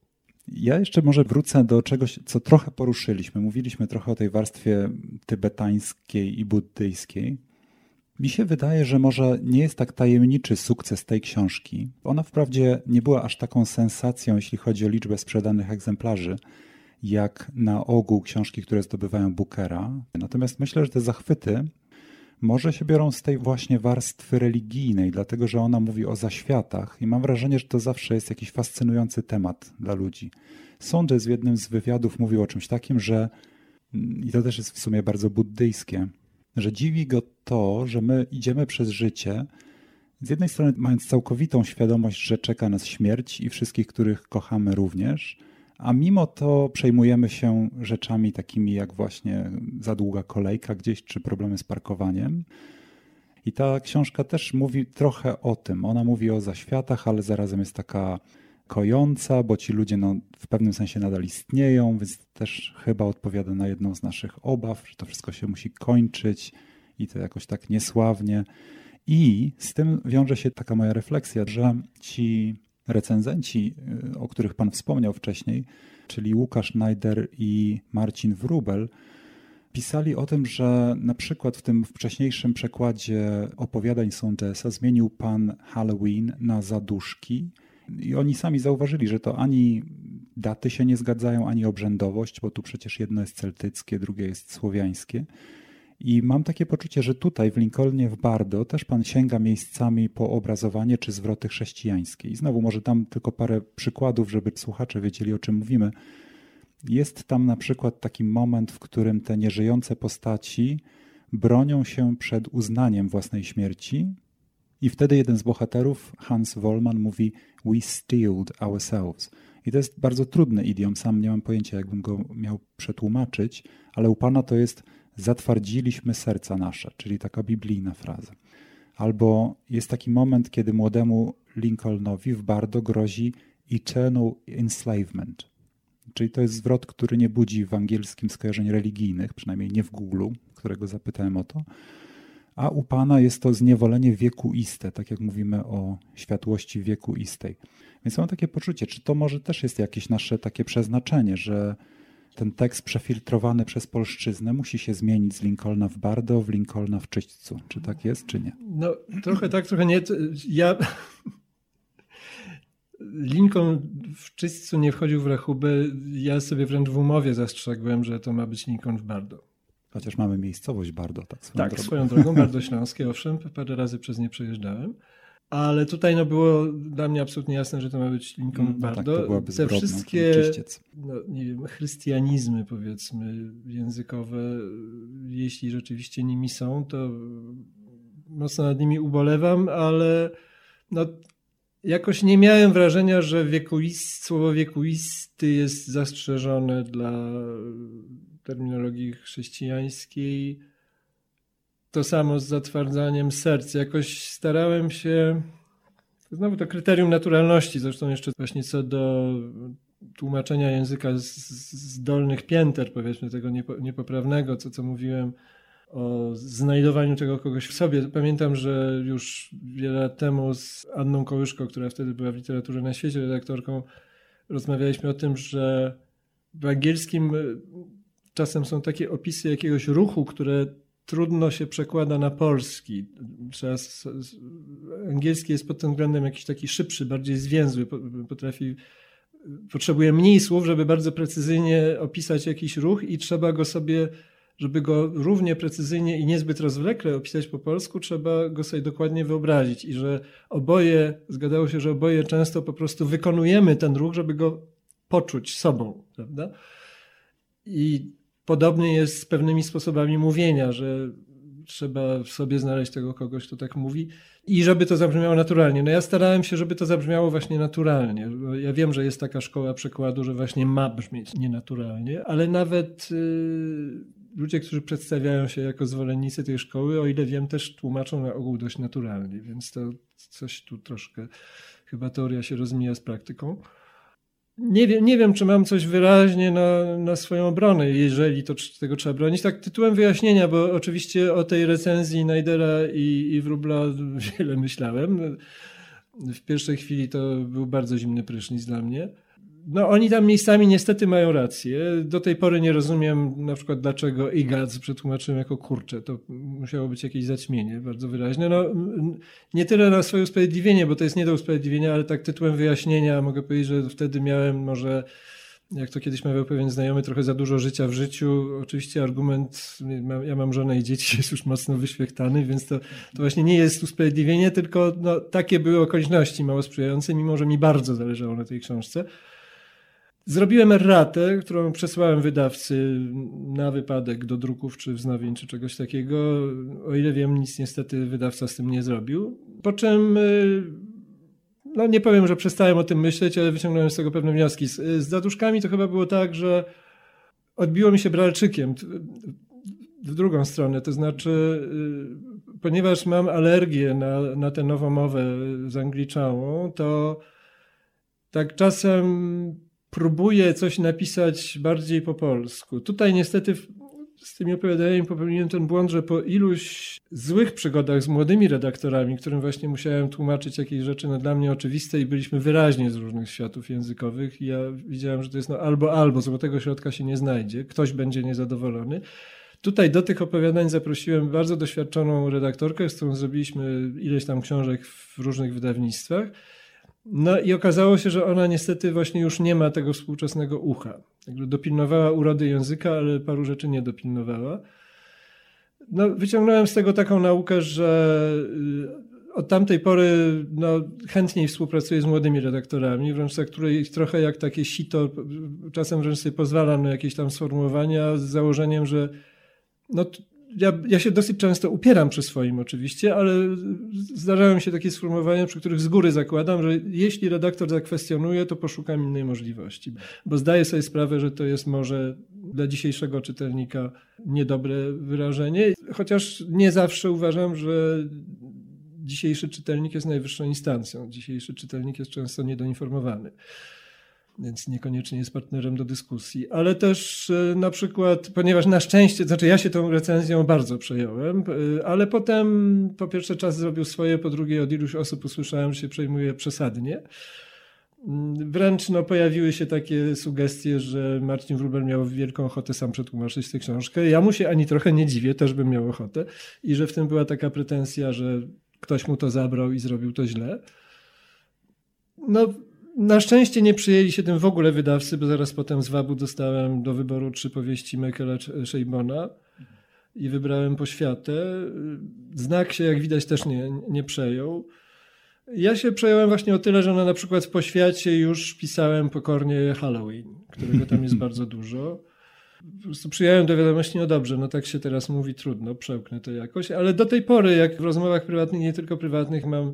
Ja jeszcze może wrócę do czegoś, co trochę poruszyliśmy. Mówiliśmy trochę o tej warstwie tybetańskiej i buddyjskiej. Mi się wydaje, że może nie jest tak tajemniczy sukces tej książki. Ona wprawdzie nie była aż taką sensacją, jeśli chodzi o liczbę sprzedanych egzemplarzy, jak na ogół książki, które zdobywają Bookera. Natomiast myślę, że te zachwyty może się biorą z tej właśnie warstwy religijnej, dlatego że ona mówi o zaświatach i mam wrażenie, że to zawsze jest jakiś fascynujący temat dla ludzi. Saunders w jednym z wywiadów mówił o czymś takim, że, i to też jest w sumie bardzo buddyjskie, że dziwi go to, że my idziemy przez życie, z jednej strony mając całkowitą świadomość, że czeka nas śmierć i wszystkich, których kochamy również, a mimo to przejmujemy się rzeczami takimi jak właśnie za długa kolejka gdzieś, czy problemy z parkowaniem. I ta książka też mówi trochę o tym. Ona mówi o zaświatach, ale zarazem jest taka kojąca, bo ci ludzie no, w pewnym sensie nadal istnieją, więc też chyba odpowiada na jedną z naszych obaw, że to wszystko się musi kończyć i to jakoś tak niesławnie. I z tym wiąże się taka moja refleksja, że ci recenzenci, o których pan wspomniał wcześniej, czyli Łukasz Najder i Marcin Wróbel, pisali o tym, że na przykład w tym wcześniejszym przekładzie opowiadań Saundersa zmienił pan Halloween na zaduszki i oni sami zauważyli, że to ani daty się nie zgadzają, ani obrzędowość, bo tu przecież jedno jest celtyckie, drugie jest słowiańskie. I mam takie poczucie, że tutaj w Lincolnie, w Bardo też pan sięga miejscami po obrazowanie czy zwroty chrześcijańskie. I znowu może dam tylko parę przykładów, żeby słuchacze wiedzieli, o czym mówimy. Jest tam na przykład taki moment, w którym te nieżyjące postaci bronią się przed uznaniem własnej śmierci i wtedy jeden z bohaterów, Hans Wollmann, mówi "We steeled ourselves". I to jest bardzo trudny idiom, sam nie mam pojęcia, jakbym go miał przetłumaczyć, ale u pana to jest zatwardziliśmy serca nasze, czyli taka biblijna fraza. Albo jest taki moment, kiedy młodemu Lincolnowi w Bardo grozi eternal enslavement, czyli to jest zwrot, który nie budzi w angielskim skojarzeń religijnych, przynajmniej nie w Google'u, którego zapytałem o to, a u pana jest to zniewolenie wiekuiste, tak jak mówimy o światłości wiekuistej. Więc mam takie poczucie, czy to może też jest jakieś nasze takie przeznaczenie, że ten tekst przefiltrowany przez polszczyznę musi się zmienić z Lincolna w Bardo w Lincolna w Czyśćcu. Czy tak jest, czy nie? No trochę tak, trochę nie. Ja Lincoln w Czyśćcu nie wchodził w rachubę. Ja sobie wręcz w umowie zastrzegłem, że to ma być Lincoln w Bardo. Chociaż mamy miejscowość Bardo, tak swoją tak, drogą. Tak, swoją drogą, Bardo Śląskie, owszem, parę razy przez nie przejeżdżałem. Ale tutaj no, było dla mnie absolutnie jasne, że to ma być Lincoln no, Bardo. Tak, to byłaby zbrodnia, te wszystkie no, nie wiem, chrystianizmy powiedzmy językowe, jeśli rzeczywiście nimi są, to mocno nad nimi ubolewam, ale no, jakoś nie miałem wrażenia, że wiekuist, słowo wiekuisty jest zastrzeżone dla terminologii chrześcijańskiej. To samo z zatwardzaniem serc. Jakoś starałem się, znowu to kryterium naturalności, zresztą jeszcze właśnie co do tłumaczenia języka z, z dolnych pięter, powiedzmy, tego niepo, niepoprawnego, co, co mówiłem o znajdowaniu tego kogoś w sobie. Pamiętam, że już wiele lat temu z Anną Kołyszką, która wtedy była w Literaturze na Świecie redaktorką, rozmawialiśmy o tym, że w angielskim czasem są takie opisy jakiegoś ruchu, które trudno się przekłada na polski. Czas angielski jest pod tym względem jakiś taki szybszy, bardziej zwięzły, potrafi, potrzebuje mniej słów, żeby bardzo precyzyjnie opisać jakiś ruch i trzeba go sobie, żeby go równie precyzyjnie i niezbyt rozwlekle opisać po polsku, trzeba go sobie dokładnie wyobrazić i że oboje, zgadzało się, że oboje często po prostu wykonujemy ten ruch, żeby go poczuć sobą, prawda? I podobnie jest z pewnymi sposobami mówienia, że trzeba w sobie znaleźć tego kogoś, kto tak mówi i żeby to zabrzmiało naturalnie. No ja starałem się, żeby to zabrzmiało właśnie naturalnie. Ja wiem, że jest taka szkoła przekładu, że właśnie ma brzmieć nienaturalnie, ale nawet yy, ludzie, którzy przedstawiają się jako zwolennicy tej szkoły, o ile wiem, też tłumaczą na ogół dość naturalnie, więc to coś tu troszkę, chyba teoria się rozmija z praktyką. Nie wiem, nie wiem, czy mam coś wyraźnie na, na swoją obronę, jeżeli to tego trzeba bronić. Tak tytułem wyjaśnienia, bo oczywiście o tej recenzji Najdera i, i Wróbla wiele myślałem. W pierwszej chwili to był bardzo zimny prysznic dla mnie. No oni tam miejscami niestety mają rację. Do tej pory nie rozumiem na przykład dlaczego Igadz przetłumaczyłem jako kurcze. To musiało być jakieś zaćmienie bardzo wyraźne. No, nie tyle na swoje usprawiedliwienie, bo to jest nie do usprawiedliwienia, ale tak tytułem wyjaśnienia mogę powiedzieć, że wtedy miałem może, jak to kiedyś mawiał pewien znajomy, trochę za dużo życia w życiu. Oczywiście argument, ja mam żonę i dzieci, jest już mocno wyświechtany, więc to, to właśnie nie jest usprawiedliwienie, tylko no, takie były okoliczności mało sprzyjające, mimo że mi bardzo zależało na tej książce. Zrobiłem erratę, którą przesłałem wydawcy na wypadek do druków czy wznowień czy czegoś takiego. O ile wiem, nic niestety wydawca z tym nie zrobił. Po czym, no nie powiem, że przestałem o tym myśleć, ale wyciągnąłem z tego pewne wnioski. Z, z Zaduszkami to chyba było tak, że odbiło mi się Bralczykiem w drugą stronę. To znaczy, ponieważ mam alergię na, na tę nową mowę zangliczałą, to tak czasem próbuję coś napisać bardziej po polsku. Tutaj niestety z tymi opowiadaniami popełniłem ten błąd, że po iluś złych przygodach z młodymi redaktorami, którym właśnie musiałem tłumaczyć jakieś rzeczy no, dla mnie oczywiste i byliśmy wyraźnie z różnych światów językowych, i ja widziałem, że to jest no, albo, albo, złotego środka się nie znajdzie, ktoś będzie niezadowolony. Tutaj do tych opowiadań zaprosiłem bardzo doświadczoną redaktorkę, z którą zrobiliśmy ileś tam książek w różnych wydawnictwach. No i okazało się, że ona niestety właśnie już nie ma tego współczesnego ucha. Także dopilnowała urody języka, ale paru rzeczy nie dopilnowała. No wyciągnąłem z tego taką naukę, że od tamtej pory no, chętniej współpracuję z młodymi redaktorami, wręcz za której trochę jak takie sito, czasem wręcz sobie pozwalam na jakieś tam sformułowania z założeniem, że no, Ja, ja się dosyć często upieram przy swoim oczywiście, ale zdarzają się takie sformułowania, przy których z góry zakładam, że jeśli redaktor zakwestionuje, to poszukam innej możliwości. Bo zdaję sobie sprawę, że to jest może dla dzisiejszego czytelnika niedobre wyrażenie, chociaż nie zawsze uważam, że dzisiejszy czytelnik jest najwyższą instancją. Dzisiejszy czytelnik jest często niedoinformowany, więc niekoniecznie jest partnerem do dyskusji, ale też na przykład, ponieważ na szczęście, znaczy ja się tą recenzją bardzo przejąłem, ale potem po pierwsze czas zrobił swoje, po drugie od iluś osób usłyszałem, że się przejmuje przesadnie. Wręcz no, pojawiły się takie sugestie, że Marcin Wróbel miał wielką ochotę sam przetłumaczyć tę książkę. Ja mu się ani trochę nie dziwię, też bym miał ochotę i że w tym była taka pretensja, że ktoś mu to zabrał i zrobił to źle. No, na szczęście nie przyjęli się tym w ogóle wydawcy, bo zaraz potem z wabu dostałem do wyboru trzy powieści Michaela Szejbona i wybrałem Poświatę. Znak się, jak widać, też nie, nie przejął. Ja się przejąłem właśnie o tyle, że no na przykład w Poświacie już pisałem pokornie Halloween, którego tam jest bardzo dużo. Po prostu przyjąłem do wiadomości, no dobrze, no tak się teraz mówi, trudno, przełknę to jakoś, ale do tej pory, jak w rozmowach prywatnych, nie tylko prywatnych, mam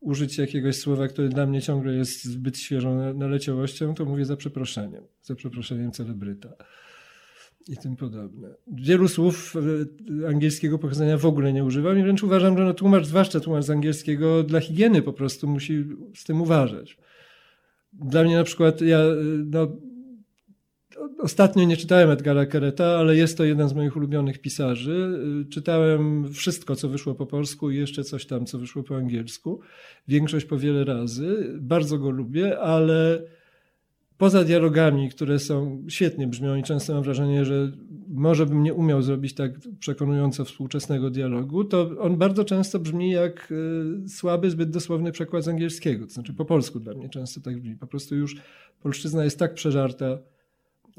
użyć jakiegoś słowa, które dla mnie ciągle jest zbyt świeżą naleciałością, to mówię za przeproszeniem, za przeproszeniem celebryta i tym podobne. Wielu słów angielskiego pochodzenia w ogóle nie używam i wręcz uważam, że no tłumacz, zwłaszcza tłumacz z angielskiego, dla higieny po prostu musi z tym uważać. Dla mnie na przykład, ja no, ostatnio nie czytałem Edgara Kereta, ale jest to jeden z moich ulubionych pisarzy. Czytałem wszystko, co wyszło po polsku i jeszcze coś tam, co wyszło po angielsku. Większość po wiele razy. Bardzo go lubię, ale poza dialogami, które są świetnie brzmią i często mam wrażenie, że może bym nie umiał zrobić tak przekonująco współczesnego dialogu, to on bardzo często brzmi jak słaby, zbyt dosłowny przekład z angielskiego. To znaczy po polsku dla mnie często tak brzmi. Po prostu już polszczyzna jest tak przeżarta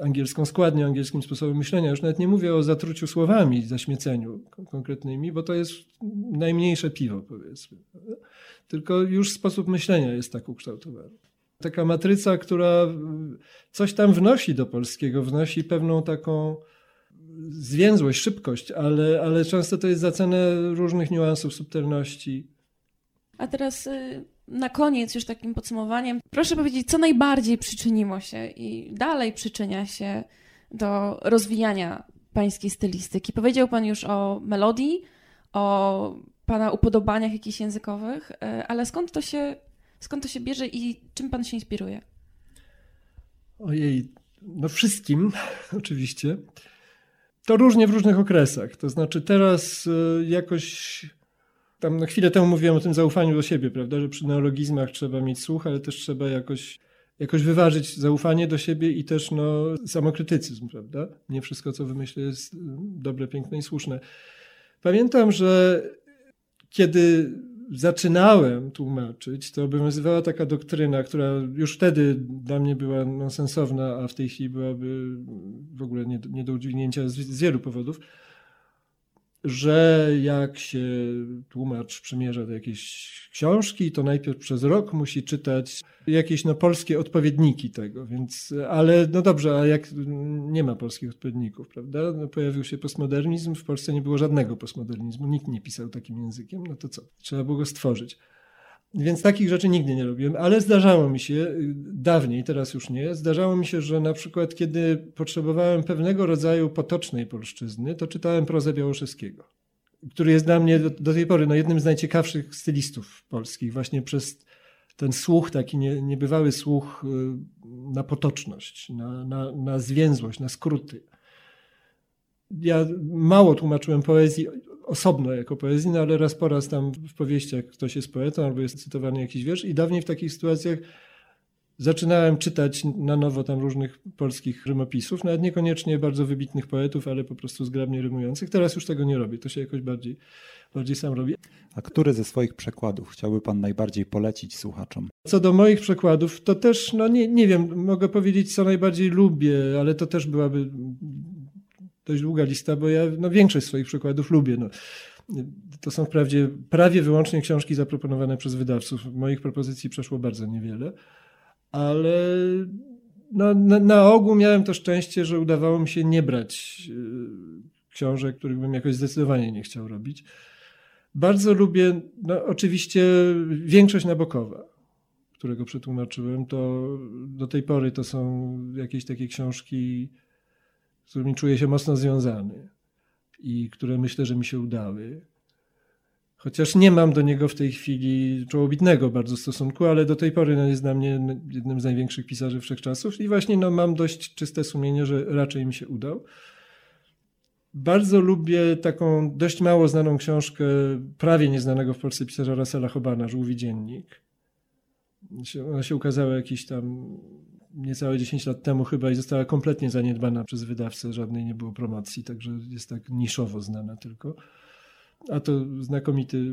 angielską składnią, angielskim sposobem myślenia. Już nawet nie mówię o zatruciu słowami, zaśmieceniu konkretnymi, bo to jest najmniejsze piwo, powiedzmy. Tylko już sposób myślenia jest tak ukształtowany. Taka matryca, która coś tam wnosi do polskiego, wnosi pewną taką zwięzłość, szybkość, ale, ale często to jest za cenę różnych niuansów, subtelności. A teraz na koniec już takim podsumowaniem. Proszę powiedzieć, co najbardziej przyczyniło się i dalej przyczynia się do rozwijania pańskiej stylistyki? Powiedział pan już o melodii, o pana upodobaniach jakichś językowych, ale skąd to się... Skąd to się bierze i czym pan się inspiruje? Ojej, no wszystkim oczywiście. To różnie w różnych okresach. To znaczy teraz jakoś, tam no chwilę temu mówiłem o tym zaufaniu do siebie, prawda, że przy neologizmach trzeba mieć słuch, ale też trzeba jakoś, jakoś wyważyć zaufanie do siebie i też no, samokrytycyzm, prawda. Nie wszystko, co wymyślę, jest dobre, piękne i słuszne. Pamiętam, że kiedy zaczynałem tłumaczyć, to obowiązywała taka doktryna, która już wtedy dla mnie była nonsensowna, a w tej chwili byłaby w ogóle nie, nie do udźwignięcia z, z wielu powodów, że jak się tłumacz przymierza do jakiejś książki, to najpierw przez rok musi czytać jakieś no, polskie odpowiedniki tego, więc, ale no dobrze, a jak nie ma polskich odpowiedników, prawda? No, pojawił się postmodernizm, w Polsce nie było żadnego postmodernizmu, nikt nie pisał takim językiem, no to co? Trzeba było go stworzyć. Więc takich rzeczy nigdy nie robiłem, ale zdarzało mi się, dawniej, teraz już nie, zdarzało mi się, że na przykład kiedy potrzebowałem pewnego rodzaju potocznej polszczyzny, to czytałem prozę Białoszewskiego, który jest dla mnie do, do tej pory no, jednym z najciekawszych stylistów polskich, właśnie przez ten słuch, taki nie, niebywały słuch na potoczność, na, na, na zwięzłość, na skróty. Ja mało tłumaczyłem poezji osobno jako poezji, no ale raz po raz tam w powieściach ktoś jest poetą albo jest cytowany jakiś wiersz i dawniej w takich sytuacjach zaczynałem czytać na nowo tam różnych polskich rymopisów, nawet niekoniecznie bardzo wybitnych poetów, ale po prostu zgrabnie rymujących. Teraz już tego nie robię, to się jakoś bardziej, bardziej sam robi. A który ze swoich przekładów chciałby pan najbardziej polecić słuchaczom? Co do moich przekładów, to też, no nie, nie wiem, mogę powiedzieć co najbardziej lubię, ale to też byłaby... dość długa lista, bo ja no, większość swoich przykładów lubię. No. To są wprawdzie prawie wyłącznie książki zaproponowane przez wydawców. Moich propozycji przeszło bardzo niewiele, ale no, na, na ogół miałem to szczęście, że udawało mi się nie brać y, książek, których bym jakoś zdecydowanie nie chciał robić. Bardzo lubię no, oczywiście większość Nabokowa, którego przetłumaczyłem. To do tej pory to są jakieś takie książki, z którymi czuję się mocno związany i które myślę, że mi się udały. Chociaż nie mam do niego w tej chwili czołobitnego bardzo stosunku, ale do tej pory no, jest dla mnie jednym z największych pisarzy wszechczasów i właśnie no, mam dość czyste sumienie, że raczej mi się udał. Bardzo lubię taką dość mało znaną książkę prawie nieznanego w Polsce pisarza Russella Hobana, Żółwi dziennik. Ona się ukazała jakiś tam... niecałe dziesięć lat temu chyba i została kompletnie zaniedbana przez wydawcę, żadnej nie było promocji, także jest tak niszowo znana tylko. A to znakomity,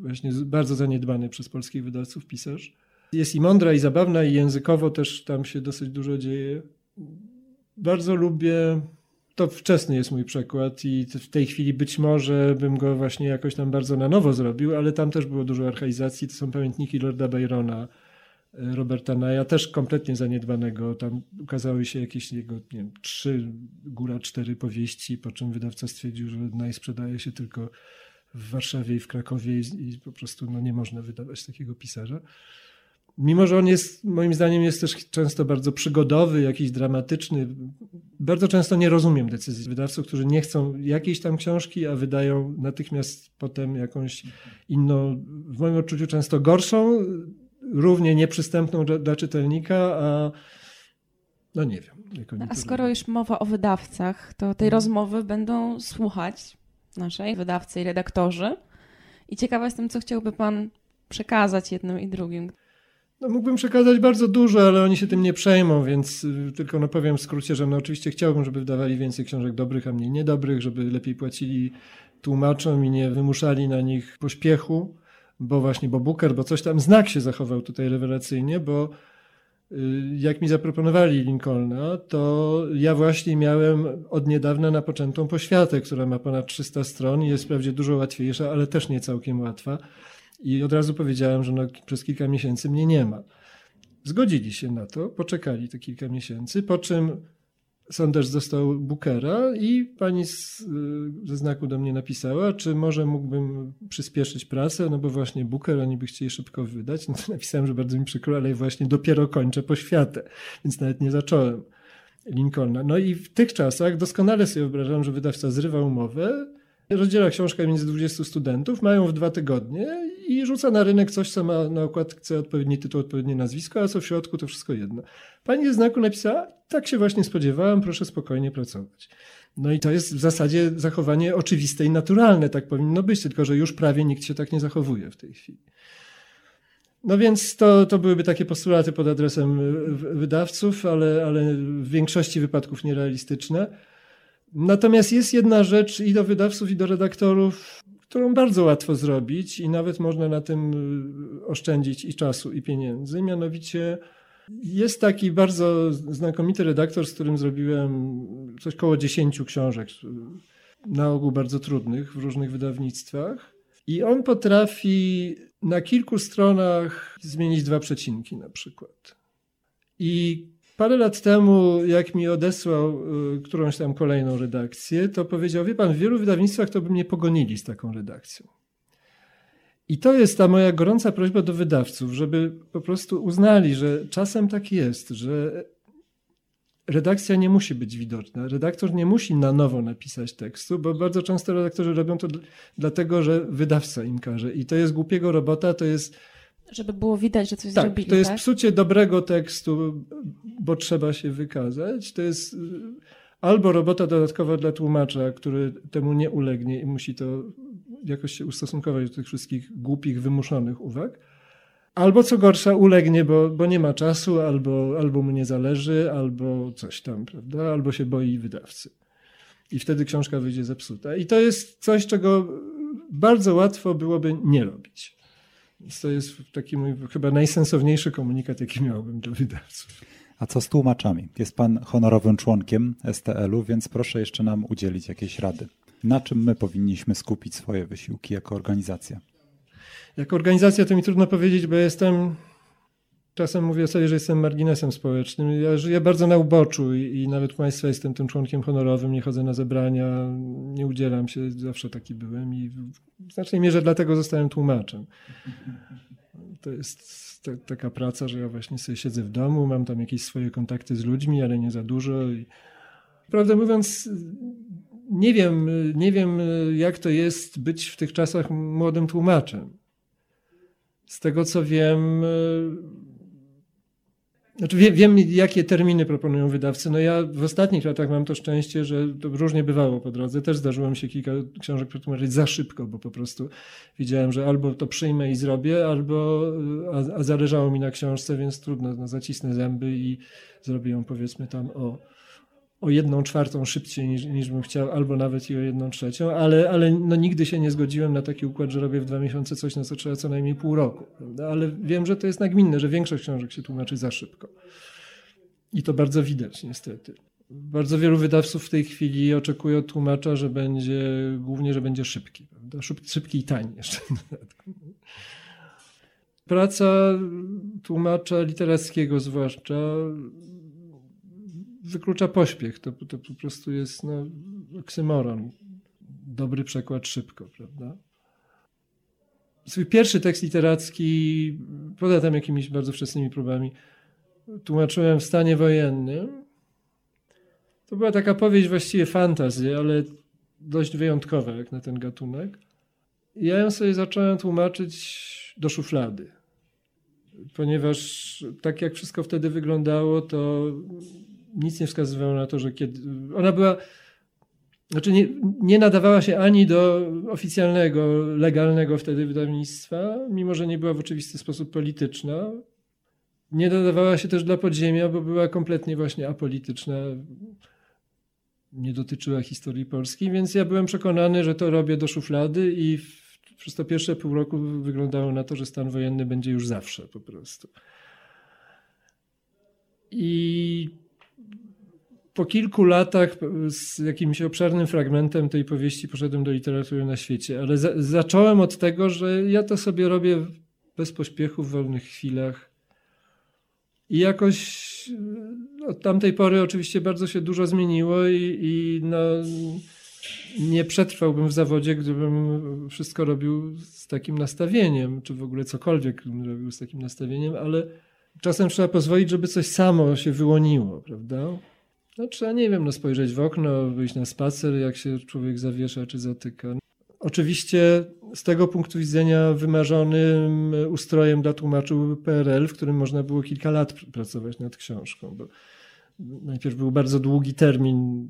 właśnie bardzo zaniedbany przez polskich wydawców pisarz. Jest i mądra, i zabawna, i językowo też tam się dosyć dużo dzieje. Bardzo lubię, to wczesny jest mój przekład i w tej chwili być może bym go właśnie jakoś tam bardzo na nowo zrobił, ale tam też było dużo archaizacji, to są pamiętniki Lorda Byrona, Roberta Naya, też kompletnie zaniedbanego. Tam ukazały się jakieś jego, nie wiem, trzy, góra cztery powieści, po czym wydawca stwierdził, że Nay sprzedaje się tylko w Warszawie i w Krakowie i, i po prostu no, nie można wydawać takiego pisarza. Mimo, że on jest, moim zdaniem, jest też często bardzo przygodowy, jakiś dramatyczny. Bardzo często nie rozumiem decyzji wydawców, którzy nie chcą jakiejś tam książki, a wydają natychmiast potem jakąś inną, w moim odczuciu często gorszą, równie nieprzystępną dla, dla czytelnika, a no nie wiem. No, a skoro już mowa o wydawcach, to tej hmm. rozmowy będą słuchać naszej wydawcy i redaktorzy. I ciekawa jestem, co chciałby pan przekazać jednym i drugim. No, mógłbym przekazać bardzo dużo, ale oni się tym nie przejmą, więc tylko no, powiem w skrócie, że no, oczywiście chciałbym, żeby wydawali więcej książek dobrych, a mniej niedobrych, żeby lepiej płacili tłumaczom i nie wymuszali na nich pośpiechu, bo właśnie, bo Booker, bo coś tam, Znak się zachował tutaj rewelacyjnie, bo jak mi zaproponowali Lincolna, to ja właśnie miałem od niedawna napoczętą Poświatę, która ma ponad trzysta stron i jest wprawdzie dużo łatwiejsza, ale też nie całkiem łatwa. I od razu powiedziałem, że no, przez kilka miesięcy mnie nie ma. Zgodzili się na to, poczekali te kilka miesięcy, po czym Saunders został Bookera i pani z, ze Znaku do mnie napisała, czy może mógłbym przyspieszyć pracę, no bo właśnie Booker, oni by chcieli szybko wydać. No to napisałem, że bardzo mi przykro, ale właśnie dopiero kończę Poświatę, więc nawet nie zacząłem Lincolna. No i w tych czasach doskonale sobie wyobrażam, że wydawca zrywa umowę, rozdziela książkę między dwudziestu studentów, mają w dwa tygodnie i rzuca na rynek coś, co ma na okładce odpowiedni tytuł, odpowiednie nazwisko, a co w środku, to wszystko jedno. Pani ze Znaku napisała, tak się właśnie spodziewałem, proszę spokojnie pracować. No i to jest w zasadzie zachowanie oczywiste i naturalne, tak powinno być, tylko że już prawie nikt się tak nie zachowuje w tej chwili. No więc to, to byłyby takie postulaty pod adresem wydawców, ale, ale w większości wypadków nierealistyczne. Natomiast jest jedna rzecz i do wydawców, i do redaktorów, którą bardzo łatwo zrobić i nawet można na tym oszczędzić i czasu, i pieniędzy. Mianowicie jest taki bardzo znakomity redaktor, z którym zrobiłem coś koło dziesięciu książek, na ogół bardzo trudnych w różnych wydawnictwach. I on potrafi na kilku stronach zmienić dwa przecinki na przykład. I parę lat temu, jak mi odesłał którąś tam kolejną redakcję, to powiedział, wie pan, w wielu wydawnictwach to by mnie pogonili z taką redakcją. I to jest ta moja gorąca prośba do wydawców, żeby po prostu uznali, że czasem tak jest, że redakcja nie musi być widoczna. Redaktor nie musi na nowo napisać tekstu, bo bardzo często redaktorzy robią to dlatego, że wydawca im każe. I to jest głupiego robota, to jest... Żeby było widać, że coś tak, zrobili. To jest tak? Psucie dobrego tekstu, bo trzeba się wykazać. To jest albo robota dodatkowa dla tłumacza, który temu nie ulegnie i musi to jakoś się ustosunkować do tych wszystkich głupich, wymuszonych uwag. Albo co gorsza ulegnie, bo, bo nie ma czasu, albo, albo mu nie zależy, albo coś tam, prawda? Albo się boi wydawcy. I wtedy książka wyjdzie zepsuta. I to jest coś, czego bardzo łatwo byłoby nie robić. To jest taki mój chyba najsensowniejszy komunikat, jaki miałbym do wydawców. A co z tłumaczami? Jest pan honorowym członkiem S T L u, więc proszę jeszcze nam udzielić jakiejś rady. Na czym my powinniśmy skupić swoje wysiłki jako organizacja? Jako organizacja to mi trudno powiedzieć, bo jestem, czasem mówię sobie, że jestem marginesem społecznym. Ja żyję bardzo na uboczu i, i nawet u państwa jestem tym członkiem honorowym, nie chodzę na zebrania, nie udzielam się, zawsze taki byłem i w znacznej mierze dlatego zostałem tłumaczem. To jest ta, taka praca, że ja właśnie sobie siedzę w domu, mam tam jakieś swoje kontakty z ludźmi, ale nie za dużo. I, prawdę mówiąc, nie wiem, nie wiem jak to jest być w tych czasach młodym tłumaczem. Z tego co wiem, znaczy wiem, wiem jakie terminy proponują wydawcy. No ja w ostatnich latach mam to szczęście, że to różnie bywało po drodze. Też zdarzyło mi się kilka książek przetłumaczyć za szybko, bo po prostu wiedziałem, że albo to przyjmę i zrobię, albo a, a zależało mi na książce, więc trudno, no, zacisnę zęby i zrobię ją powiedzmy tam o... o jedną czwartą szybciej niż, niż bym chciał, albo nawet i o jedną trzecią, ale, ale no nigdy się nie zgodziłem na taki układ, że robię w dwa miesiące coś, na co trzeba co najmniej pół roku. Prawda? Ale wiem, że to jest nagminne, że większość książek się tłumaczy za szybko. I to bardzo widać niestety. Bardzo wielu wydawców w tej chwili oczekuje od tłumacza, że będzie, głównie, że będzie szybki. Prawda? Szyb, szybki i tani jeszcze. Praca tłumacza literackiego zwłaszcza wyklucza pośpiech, to, to po prostu jest no, oksymoron. Dobry przekład szybko, prawda? Swój pierwszy tekst literacki, poza tam jakimiś bardzo wczesnymi próbami, tłumaczyłem w stanie wojennym. To była taka powieść właściwie fantasy, ale dość wyjątkowa jak na ten gatunek. I ja ją sobie zacząłem tłumaczyć do szuflady. ponieważ tak jak wszystko wtedy wyglądało, to nic nie wskazywało na to, że kiedy... Ona była... Znaczy nie, nie nadawała się ani do oficjalnego, legalnego wtedy wydawnictwa, mimo że nie była w oczywisty sposób polityczna. Nie nadawała się też dla podziemia, bo była kompletnie właśnie apolityczna. Nie dotyczyła historii Polski, więc ja byłem przekonany, że to robię do szuflady i w, przez to pierwsze pół roku wyglądało na to, że stan wojenny będzie już zawsze po prostu. I po kilku latach z jakimś obszernym fragmentem tej powieści poszedłem do literatury na świecie, ale za, zacząłem od tego, że ja to sobie robię bez pośpiechu, w wolnych chwilach. I jakoś od tamtej pory oczywiście bardzo się dużo zmieniło i, i no, nie przetrwałbym w zawodzie, gdybym wszystko robił z takim nastawieniem, czy w ogóle cokolwiek bym robił z takim nastawieniem, ale czasem trzeba pozwolić, żeby coś samo się wyłoniło, prawda? No, trzeba, nie wiem, no, spojrzeć w okno, wyjść na spacer, jak się człowiek zawiesza czy zatyka. Oczywiście z tego punktu widzenia wymarzonym ustrojem dla tłumaczy był P R L, w którym można było kilka lat pracować nad książką, bo najpierw był bardzo długi termin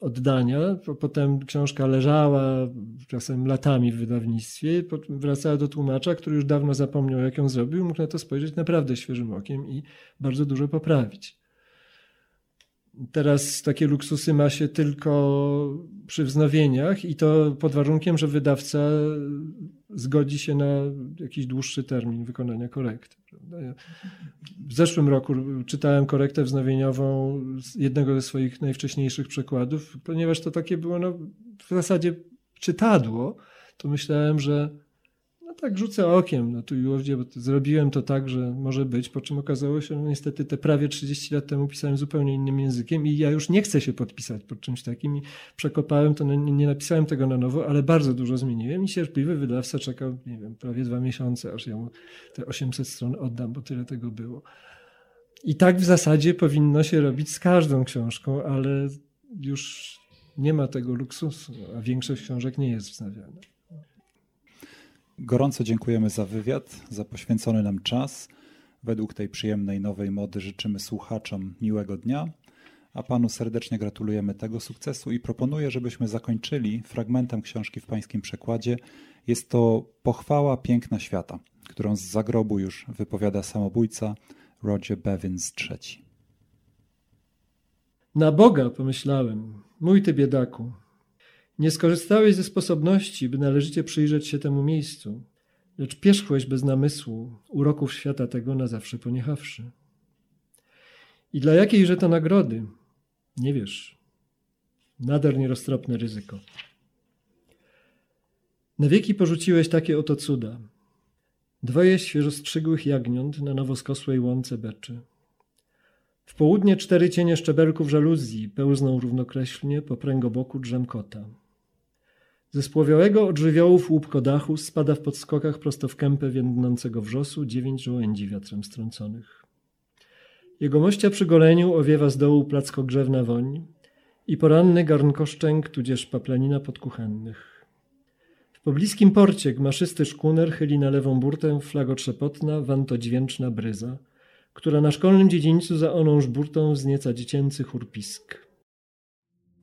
oddania, potem książka leżała czasem latami w wydawnictwie, wracała do tłumacza, który już dawno zapomniał, jak ją zrobił, mógł na to spojrzeć naprawdę świeżym okiem i bardzo dużo poprawić. Teraz takie luksusy ma się tylko przy wznowieniach i to pod warunkiem, że wydawca zgodzi się na jakiś dłuższy termin wykonania korekty. W zeszłym roku czytałem korektę wznowieniową z jednego ze swoich najwcześniejszych przekładów, ponieważ to takie było, no, w zasadzie czytadło, to myślałem, że no tak rzucę okiem na tu i ówdzie, bo to, zrobiłem to tak, że może być, po czym okazało się, że niestety te prawie trzydzieści lat temu pisałem zupełnie innym językiem i ja już nie chcę się podpisać pod czymś takim i przekopałem to, no, nie, nie napisałem tego na nowo, ale bardzo dużo zmieniłem i cierpliwy wydawca czekał, nie wiem, prawie dwa miesiące, aż ja mu te osiemset stron oddam, bo tyle tego było. I tak w zasadzie powinno się robić z każdą książką, ale już nie ma tego luksusu, a większość książek nie jest wznawiana. Gorąco dziękujemy za wywiad, za poświęcony nam czas. Według tej przyjemnej nowej mody życzymy słuchaczom miłego dnia, a panu serdecznie gratulujemy tego sukcesu i proponuję, żebyśmy zakończyli fragmentem książki w pańskim przekładzie. Jest to Pochwała piękna świata, którą z zagrobu już wypowiada samobójca Roger Bevins trzeci. Na Boga pomyślałem, mój ty biedaku. Nie skorzystałeś ze sposobności, by należycie przyjrzeć się temu miejscu, lecz pierzchłeś bez namysłu uroków świata tego na zawsze poniechawszy. I dla jakiejże to nagrody? Nie wiesz. Nader nieroztropne ryzyko. Na wieki porzuciłeś takie oto cuda. Dwoje świeżo strzygłych jagniąt na nowo skosłej łące beczy. W południe cztery cienie szczebelków żaluzji pełzną równokreślnie po pręgoboku drzemkota. Ze spłowiałego od żywiołów łupkodachu spada w podskokach prosto w kępę więdnącego wrzosu dziewięć żołędzi wiatrem strąconych. Jegomościa przy goleniu owiewa z dołu plackogrzewna woń i poranny garnkoszczęk tudzież paplanina podkuchennych. W pobliskim porcie gmaszysty szkuner chyli na lewą burtę flagotrzepotna, wantodźwięczna bryza, która na szkolnym dziedzińcu za onąż burtą wznieca dziecięcy chór pisk.